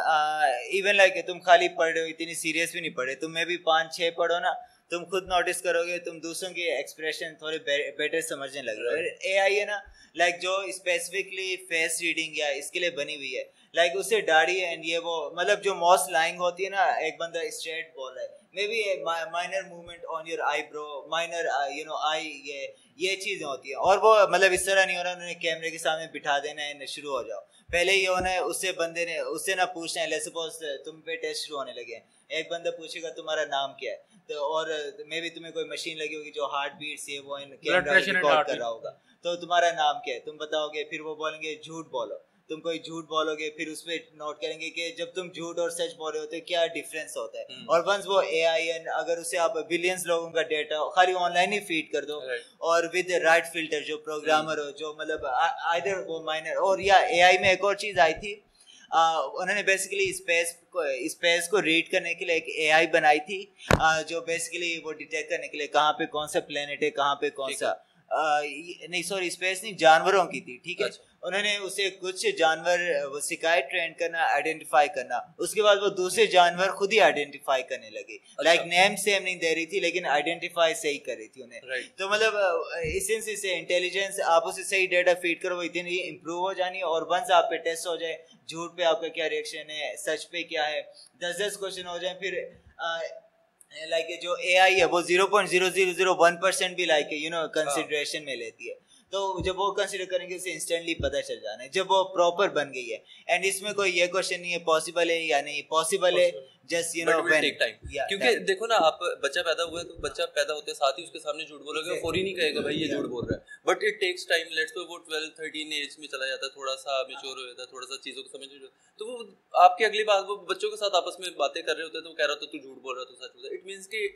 ایون لائک تم خالی پڑھ رہے ہو، اتنی سیریس بھی نہیں پڑھے، تم میں بھی پانچ چھ پڑھو نا، تم خود نوٹس کرو گے تم دوسروں کے ایکسپریشن تھوڑے بیٹر سمجھنے لگ رہے ہو. اے آئی ہے نا لائک جو اسپیسیفکلی فیس ریڈنگ یا اس کے لیے بنی ہوئی ہے، لائک اسے داڑھی اینڈ یہ وہ مطلب جو موسٹ لائنگ ہوتی ہے نا، ایک بندہ اسٹریٹ بول رہا ہے، may be minor movement on your eyebrow, minor you know آئی، یہ یہ چیزیں ہوتی ہیں. اور وہ مطلب اس طرح نہیں ہونا انہوں نے کیمرے کے سامنے بٹھا دینا ہے شروع ہو جاؤ، پہلے یہ ہونا ہے اس سے بندے نے اس سے نہ پوچھنا ہے. لے سپوز تم پہ ٹیسٹ شروع ہونے لگے ہیں، ایک بندہ پوچھے گا تمہارا نام کیا ہے تو اور میں بھی تمہیں کوئی مشین لگی ہوگی جو ہارٹ بیٹ سے وہ کیمرہ ریکارڈ کر رہا ہوگا، تو تمہارا نام کیا ہے تم بتاؤ گے، پھر وہ بولیں گے جھوٹ بولو، تم کوئی جھوٹ بولو گے، پھر اس پہ نوٹ کریں گے کہ جب تم جھوٹ اور سچ بول رہے ہوتے ہو کیا ڈفرینس ہوتا ہے. اور ونس وہ اے آئی اگر اسے آپ بلینس لوگوں کا ڈیٹا خالی آن لائن ہی فیڈ کر دو اور ود رائٹ فلٹر جو پروگرامر ہو جو مطلب آئدر وہ مائنر. اور یا اے آئی میں ایک اور چیز آئی تھی، انہوں نے بیسیکلی اسپیس کو اسپیس کو ریڈ کرنے کے لیے ایک اے آئی بنائی تھی جو بیسیکلی وہ ڈیٹیکٹ کرنے کے لیے کہاں پہ کون سا پلینٹ ہے، کہاں پہ کون سا نہیں سوری اسپیس نہیں جانوروں کی تھی، ٹھیک ہے. انہوں نے اسے کچھ جانور وہ سکھائے ٹرین کرنا، آئیڈینٹیفائی کرنا، اس کے بعد وہ دوسرے جانور خود ہی آئیڈینٹیفائی کرنے لگے، لائک نیم سیم نہیں دے رہی تھی لیکن آئیڈینٹیفائی صحیح کر رہی تھی انہیں. تو مطلب اسنس سے انٹیلیجنس آپ اسے صحیح ڈیٹا فیڈ کرو، اتنی امپروو ہو جانی. اور ونس آپ پہ ٹیسٹ ہو جائے، جھوٹ پہ آپ کا کیا ریئیکشن ہے، سچ پہ کیا ہے، دس دس کوشچن ہو جائیں، پھر لائک جو اے آئی ہے وہ zero point zero zero zero one percent بھی لائک یو نو کنسیڈریشن میں لیتی ہے. تو جب وہ کنسیڈر کریں گے اسے انسٹنٹلی پتہ چل جانا ہے جب وہ پراپر بن گئی ہے. اینڈ اس میں کوئی یہ کوشچن نہیں ہے پاسبل ہے یا نہیں، پاسبل ہے جسٹ یو نو وین. کیونکہ دیکھو نا آپ بچہ پیدا ہوا ہے تو بچہ پیدا ہوتے ساتھ ہی اس کے سامنے جھوٹ بولو گے، فوری نہیں کہے گا بھائی یہ جھوٹ بول رہا ہے، but it takes time. Let's say وہ ٹویلو تھرٹین ایج میں چلا جاتا ہے، تھوڑا سا میچور ہو جاتا ہے، تھوڑا سا چیزوں کو سمجھ جاتا ہے، تو وہ آپ کی اگلی بات وہ بچوں کے ساتھ آپس میں باتیں کر رہے ہوتے ہیں تو کہہ رہا تھا تو جھوٹ بول رہا تو سچ بول رہا. اٹ مینس کہ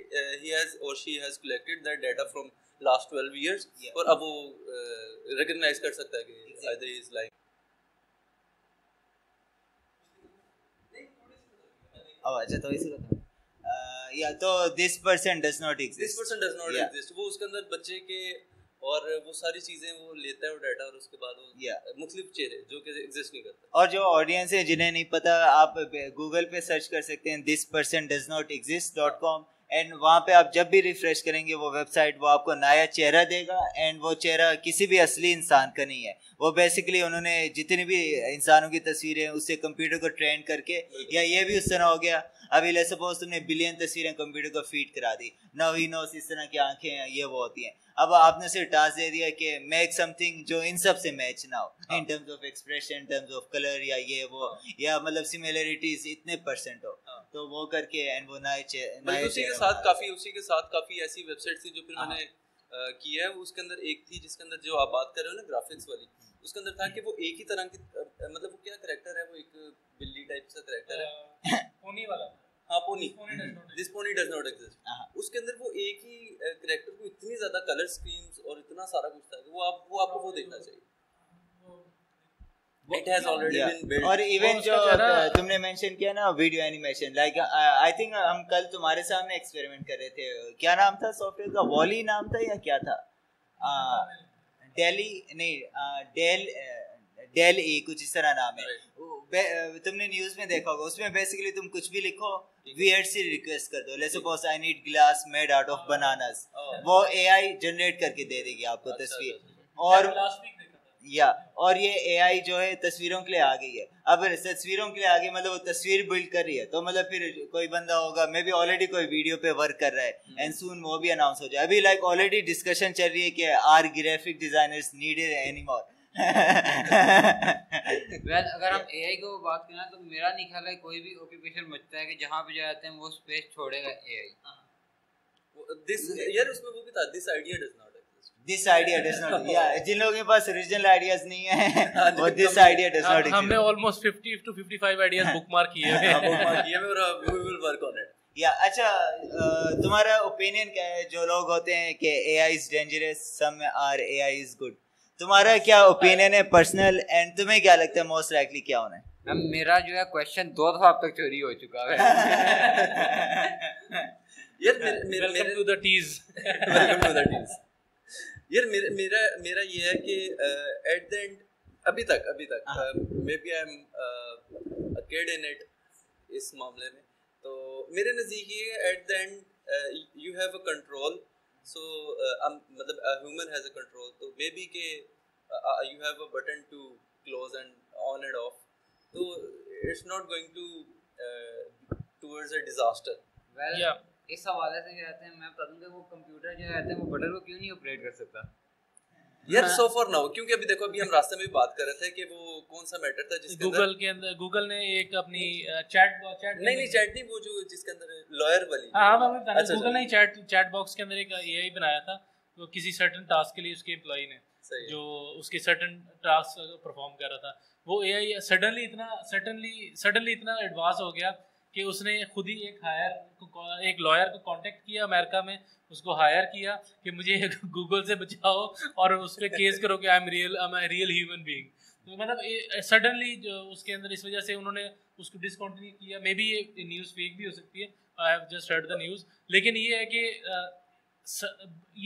ہی ہیز اور she has collected that data from last twelve years اور اب وہ ریکگنائز کر سکتا ہے کہ آئیدر ہی از لائک. اچھا تو اسی طرح یا تو this person does not exist, this person does not exist. وہ اس کے اندر بچے کے اور وہ ساری چیزیں وہ لیتا ہے وہ ڈیٹا اور اس کے بعد وہ مختلف چہرے جو کہ ایگزسٹ نہیں کرتے. اور جو آڈینس ہے جنہیں نہیں پتا, آپ گوگل پہ سرچ کر سکتے ہیں this person does not exist dot com, and وہاں پہ آپ جب بھی ریفریش کریں گے وہ ویب سائٹ وہ آپ کو نیا چہرہ دے گا, اینڈ وہ چہرہ کسی بھی اصلی انسان کا نہیں ہے. وہ بیسیکلی انہوں نے جتنی بھی انسانوں کی تصویریں اس سے کمپیوٹر کو ٹرین کر کے, یا یہ بھی اس طرح ہو گیا ابھی لے سپوز تم نے بلین تصویریں کمپیوٹر کو فیڈ کرا دی, نوینوس اس طرح کی آنکھیں ہیں یہ وہ ہوتی ہیں. اب آپ نے صرف ٹاسک دے دیا کہ میک سم تھنگ جو ان سب سے میچ نہ ہو in terms of expression, in terms of colour, یا یہ وہ, یا مطلب سملیرٹیز اتنے پرسنٹ ہو, تو وہ کر کے اینڈ وہ نئے. اسی کے ساتھ کافی اسی کے ساتھ کافی ایسی ویب سائٹ تھی جو پھر میں نے کی ہے, اس کے اندر ایک تھی جس کے اندر جو آپ بات کر رہے ہو نا گرافکس والی, اس کے اندر تھا کہ وہ ایک ہی طرح کی, مطلب وہ کیا کریکٹر ہے, وہ ایک بلی ٹائپ کا کریکٹر ہے, پونی والا. ہاں pony, this pony does not exist. اس کے اندر وہ ایک ہی کریکٹر کو اتنی زیادہ کلر اسکیمز اور اتنا سارا کچھ تھا کہ وہ آپ وہ آپ کو وہ دیکھنا چاہیے. It has already yeah. been built. اور ایون جو تم نے مینشن کیا نا video animation, like I think ہم کل تمہارے سامنے ایکسپیریمنٹ کر رہے تھے, کیا نام تھا سافٹ ویئر کا, والی نام تھا یا کیا تھا, ڈیلی نہیں ڈیل ڈیل ای کچھ اس طرح نام ہے. تم نے نیوز میں دیکھا ہوگا, اس میں بیسیکلی تم کچھ بھی لکھو ویئرڈ سی ریکویسٹ کر دو, let's suppose I need glass made out of bananas, وہ اے آئی جنریٹ کر کے دے دے گی آپ کو تصویر. اور یا اور یہ اے آئی جو ہے تصویروں کے لیے آ گئی ہے, اب تصویروں کے لیے آ گئی مطلب وہ تصویر بلڈ کر رہی ہے, تو مطلب پھر کوئی بندہ ہوگا مے بی آلریڈی کوئی ویڈیو پہ ورک کر رہا ہے, اینڈ سون وہ بھی اناؤنس ہو جائے. ابھی لائک آلریڈی ڈسکشن چل رہی ہے کہ are graphic designers needed any more. Well اگر ہم اے آئی کو بات کریں تو میرا نہیں خیال ہے کوئی بھی آکوپیشن بچتا ہے کہ جہاں پہ جاتے ہیں وہ اسپیس چھوڑے گا اے آئی. دس یار اس میں وہ بھی تھا this idea does not This idea does not. Yeah, جن لوگوں کے پاس original ideas نہیں ہیں وہ this idea does not exist. ہم نے almost fifty to fifty-five ideas bookmark کیے ہیں, bookmark کیے ہیں اور we will work on it. Yeah, اچھا تمہارا opinion کیا ہے جو لوگ ہوتے ہیں کہ A I is dangerous, some are A I is good. تمہارا کیا opinion ہے personal and تمہیں کیا لگتا ہے most likely کیا ہونا ہے؟ میرا جو ہے کوشچن دو دفعہ اب تک چوری ہو چکا ہے. Welcome to the tease. Welcome to the tease. یار میرا میرا میرا یہ ہے کہ ایٹ دا اینڈ ابھی تک ابھی تک may be I am cade in it اس معاملے میں, تو میرے نزدیک یہ ہے at the end you have a control, so مطلب ہیومن ہیز اے کنٹرول, تو مے بی کہ you have a button to close and on and off, تو it's not going to towards a disaster. اس حوالے سے کہتے ہیں میں بتا دوں کہ وہ کمپیوٹر جو رہتا ہے وہ بٹن کو کیوں نہیں آپریٹ کر سکتا یار, سو فار ناؤ, کیونکہ ابھی دیکھو ابھی ہم راستے میں بھی بات کر رہے تھے کہ وہ کون سا میٹر تھا جس کے اندر گوگل کے اندر گوگل نے ایک اپنی چیٹ چیٹ نہیں نہیں چیٹ نہیں وہ جو جس کے اندر لائر والی, ہاں گوگل نے چیٹ چیٹ باکس کے اندر ایک اے آئی بنایا تھا وہ کسی سرٹن ٹاسک کے لیے اس کے امپلائی نے جو اس کے سرٹن ٹاسک پرفارم کر رہا تھا, وہ اے آئی سڈنلی اتنا سڈنلی سڈنلی اتنا ایڈوانس ہو گیا کہ اس نے خود ہی ایک ہائر کو ایک لائر کو کانٹیکٹ کیا امریکہ میں, اس کو ہائر کیا کہ مجھے گوگل سے بچاؤ اور اس پہ کیس کرو کہ I am real I am real human being. تو مطلب سڈنلی جو اس کے اندر اس وجہ سے انہوں نے اس کو ڈسکنٹینیو کیا, مے بی یہ نیوز فیک بھی ہو سکتی ہے, I have just heard the news, لیکن یہ ہے کہ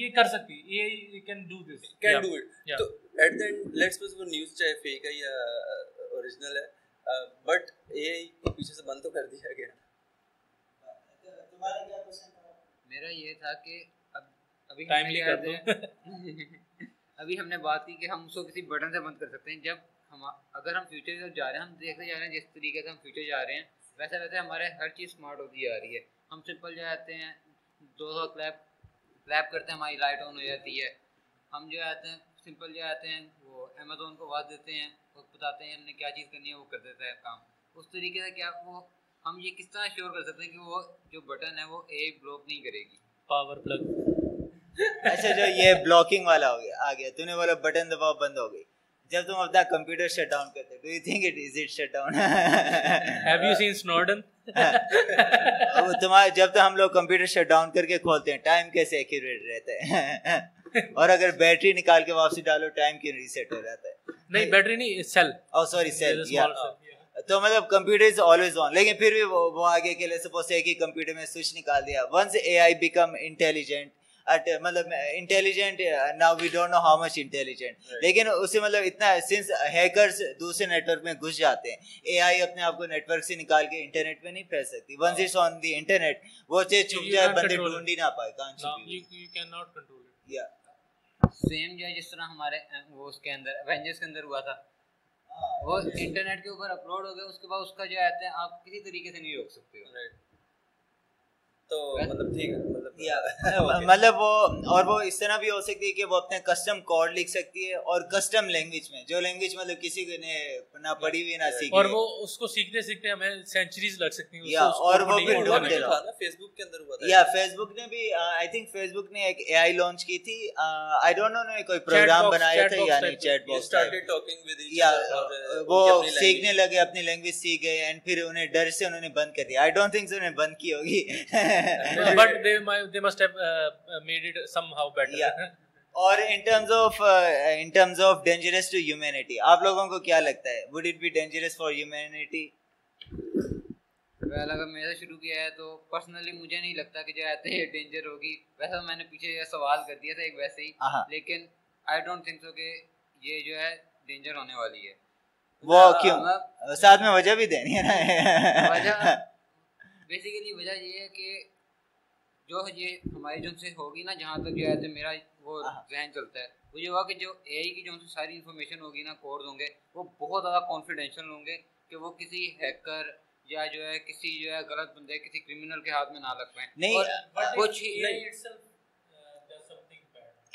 یہ کر سکتی ہے, یہ can do this can do it. تو at the end let's suppose وہ نیوز چاہے فیک ہے یا اوریجنل ہے, بٹ اے آئی کو پیچھے سے بند تو کر دیا گیا. تمہارا کیا کوشچن تھا؟ میرا یہ تھا کہ اب ابھی ٹائملی کر دو, ابھی ہم نے بات کی کہ ہم اس کو کسی بٹن سے بند کر سکتے ہیں. جب ہم اگر ہم فیوچر کی طرف جا رہے ہیں, ہم دیکھتے جا رہے ہیں جس طریقے سے ہم فیوچر جا رہے ہیں ویسے ویسے ہمارے ہر چیز اسمارٹ ہوتی آ رہی ہے. ہم سمپل جاتے ہیں دو سو کلیپ کلیپ کرتے ہیں ہماری لائٹ آن ہو جاتی ہے, ہم جو آتے ہیں سمپل جو آتے ہیں وہ امیزون کو آواز دیتے ہیں, بتاتے ہیں ہم نے کیا چیز کرنی ہے, وہ کر دیتا ہے کام. اس طریقے سے کیا وہ ہم یہ کس طرح شیور کر سکتے ہیں کہ وہ جو بٹن ہے وہ اے بلاک نہیں کرے گی؟ Power plug. اچھا جو یہ بلاکنگ والا ہو گیا آ گیا, تو نے بولا بٹن دباؤ بند ہو گئی, جب تم اپنا کمپیوٹر شٹ ڈاؤن کرتے do you think it is it shut down? Have you seen Snowden? تمہارا جب تک ہم لوگ کمپیوٹر شٹ ڈاؤن کر کے کھولتے ہیں ٹائم کیسے ایکوریٹ رہتا ہے, اور اگر بیٹری نکال کے واپسی ڈالو ٹائم کیوں ریسیٹ ہو جاتا ہے؟ نہیں بیٹری نہیں سیل, او سوری سیل. تو مطلب کمپیوٹر از آلویز آن, لیکن پھر بھی وہ آگے کے لیے سپوز ایک ہی کمپیوٹر میں سوئچ نکال دیا. Once A I become intelligent مطلب intelligent, now we don't know how much intelligent, لیکن اس سے مطلب اتنا سنس ہیکرز دوسرے نیٹ ورک میں گھس جاتے ہیں. اے آئی اپنے آپ کو نیٹ ورک سے نکال کے انٹرنیٹ میں نہیں پھیل سکتی، once it's on the internet وہ چیز چھپ جائے، بندے ڈھونڈ ہی نہ پائے. سیم جو ہے جس طرح ہمارے وہ اس کے اندر ایونجرس کے اندر ہوا تھا، وہ انٹرنیٹ کے اوپر اپلوڈ ہو گیا، اس کے بعد اس کا جو آتا ہے آپ کسی طریقے سے نہیں روک سکتے ہو. تو مطلب ٹھیک ہے، مطلب وہ اور وہ اس طرح بھی ہو سکتی ہے کہ وہ اپنے کسٹم کوڈ لکھ سکتی ہے اور کسٹم لینگویج میں، جو لینگویج مطلب کسی نے نہ پڑھی ہوئی نہ سیکھی، اور وہ اس کو سیکھتے سیکھتے ہمیں سینچریز لگ سکتی ہیں. اور وہ پھر ڈوب دے رہا. فیس بک کے اندر ہوا تھا، یا فیس بک نے بھی آئی تھنک فیس بک نے ایک اے آئی لانچ کی تھی، آئی ڈونٹ نو نو کوئی پروگرام بنایا تھا، یعنی چیٹ باکس، یا وہ سیکھنے لگے اپنی لینگویج سیکھ گئے، اینڈ پھر انہیں ڈر سے انہوں نے بند کر دیا. آئی ڈونٹ تھنک انہوں نے بند کی ہوگی. But they they must have uh, made it somehow better. Yeah. Or in terms of uh, in terms of dangerous to humanity, آپ لوگوں کو کیا لگتا ہے؟ Would it be dangerous for humanity? Well, اگر میں نے شروع کیا ہے تو پرسنلی مجھے نہیں لگتا کہ جو آتے ہیں ڈینجر ہوگی. ویسا میں نے پیچھے یہ سوال کر دیا تھا ایک ویسے ہی، لیکن I don't think so کہ یہ جو ہے ڈینجر ہونے والی ہے. وہ کیوں؟ ساتھ میں وجہ بھی دینی ہے نا. وجہ بیسیکلی وجہ یہ ہے کہ جو یہ ہماری جن سے ہوگی نا، جہاں تک جو ہے تو میرا وہ ذہن چلتا ہے، وہ یہ ہوا کہ جو اے آئی کی جو ساری انفارمیشن ہوگی نا، کورز ہوں گے وہ بہت زیادہ کانفیڈینشیل ہوں گے کہ وہ کسی ہیکر یا جو ہے کسی جو ہے غلط بندے کسی کرمنل کے ہاتھ میں نہ لگ پائیں. نہیں،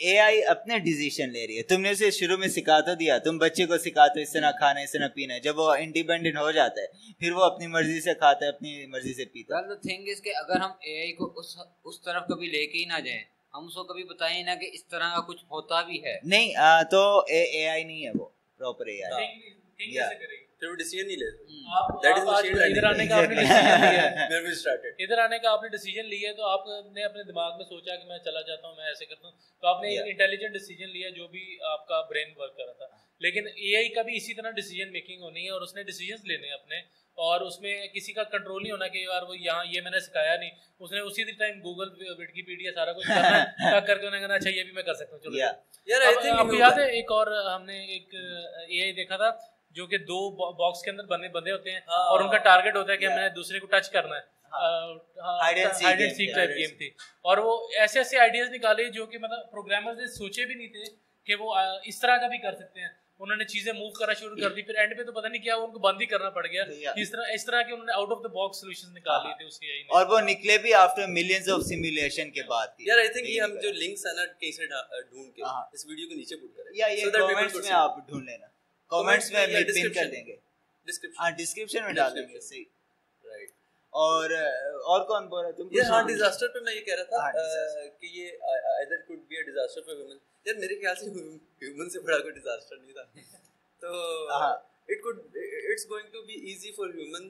اے آئی اپنے ڈیسیژن لے رہی ہے. تم نے اسے شروع میں سکھا تو دیا، تم بچے کو سکھاتے ہو اس سے نہ کھانا ہے اس سے نہ پینا ہے، جب وہ انڈیپینڈنٹ ہو جاتا ہے پھر وہ اپنی مرضی سے کھاتا ہے اپنی مرضی سے پیتا ہے. تھنگ از کہ اگر ہم اے آئی کو اس اس طرف کبھی لے کے ہی نہ جائیں، ہم اس کو کبھی بتائیں نہ کہ اس طرح کا کچھ ہوتا بھی ہے. نہیں تو اے آئی نہیں ہے، وہ پراپر اے آئی ادھر آنے کا آپ نے ڈیسیجن لیا ہے، تو آپ نے اپنے دماغ میں سوچا کہ میں چلا جاتا ہوں میں ایسے کرتا ہوں، تو آپ نے انٹیلیجنٹ ڈیسیجن لیا جو بھی آپ کا برین ورک کر رہا تھا. لیکن اے آئی کا بھی اسی طرح ڈیسیجن میکنگ ہونی ہے اور اس نے ڈیسیجنس لینے ہیں اپنے، اور اس میں کسی کا کنٹرول نہیں ہونا کہ یار وہ یہاں یہ میں نے سکھایا نہیں، اس نے اسی ٹائم گوگل ویکیپیڈیا سارا کچھ کر کے انہیں کہنا اچھا یہ بھی میں کر سکتا ہوں. چلو یار، آپ کو یاد ہے ایک اور ہم نے ایک اے آئی دیکھا تھا جو کہ دو باکس کے اندر بنے بندے ہوتے ہیں اور ان کا ٹارگیٹ ہوتا ہے کہ ہم نے دوسرے کو ٹچ کرنا ہے، اور وہ ایسے ایسے آئیڈیاز نکالے جو کہ مطلب پروگرامرز نے سوچے بھی نہیں تھے کہ وہ اس طرح کا بھی کر سکتے ہیں. انہوں نے چیزیں موو کرنا شروع کر دی، پھر اینڈ پہ تو پتہ نہیں کیا ان کو بند ہی کرنا پڑ گیا. اس طرح اس طرح کے انہوں نے out of the box solutions نکال لیے تھے اس کے، اور وہ نکلے بھی آفٹر ملینز آف سیمولیشن کے بعد. یار آئی تھنک یہ ہم جو لنکس ہیں نا کہیں سے ڈھونڈ کے اس ویڈیو کے نیچے پٹ کریں، یا یہ کمنٹس میں آپ ڈھونڈ لینا، کمنٹس میں پن کر دیں گے، ہاں ڈسکرپشن میں ڈال دیں گے. صحیح، رائٹ. اور اور کون بول رہا تم؟ ہاں ڈیزاسٹر پہ میں یہ کہہ رہا تھا کہ یہ either could be a disaster for human. یار میرے خیال سے ہیومن سے بڑا کوئی ڈیزاسٹر نہیں تھا، تو it could it's going to be easy for human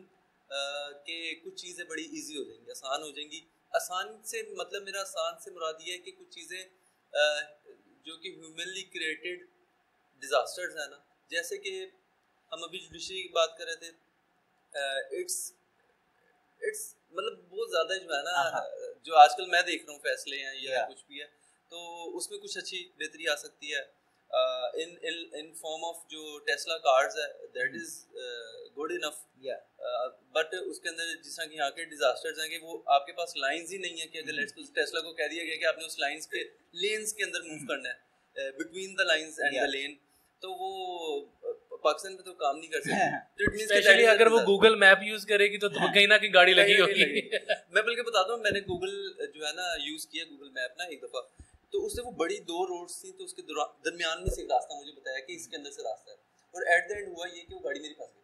کہ کچھ چیزیں بڑی ایزی ہو جائیں گی، آسان ہو جائیں گی. آسان سے مطلب میرا آسان سے مراد یہ ہے کہ کچھ چیزیں جو کہ ہیومنلی کریٹڈ ڈیزاسٹرز ہیں نا، جیسے کہ ہم ابھی جوڈیشری کی بات کر رہے تھے، اٹس اٹس مطلب بہت زیادہ جو ہے نا جو آج کل میں دیکھ رہا ہوں فیصلے ہیں یا کچھ بھی ہے، تو اس میں کچھ اچھی بہتری آ سکتی ہے ان ان فارم آف جو ٹیسلا کارز ہے، that is good enough. But اس کے اندر جس طرح کہ یہاں کے ڈیزاسٹرز ہیں کہ وہ آپ کے پاس لائنز ہی نہیں ہیں کہ اگر لیٹس سپوز ٹیسلا کو کہہ دیا گیا کہ آپ نے اس لائنز کے لینس کے اندر موو کرنا ہے، between the lines and the lane, تو وہ پاکستان میں تو کام نہیں کر سکتے. اسپیشلی اگر وہ گوگل میپ یوز کرے گی تو کہیں نہ کہیں گاڑی لگی ہوگی. میں بلکہ بتاتا ہوں، میں نے گوگل جو ہے نا یوز کیا گوگل میپ نا ایک دفعہ، تو اس سے وہ بڑی دو روڈس تھیں، تو اس کے درمیان میں سے ایک راستہ مجھے بتایا کہ اس کے اندر سے راستہ ہے، اور ایٹ دا اینڈ ہوا یہ کہ وہ گاڑی میری پھنس گئی.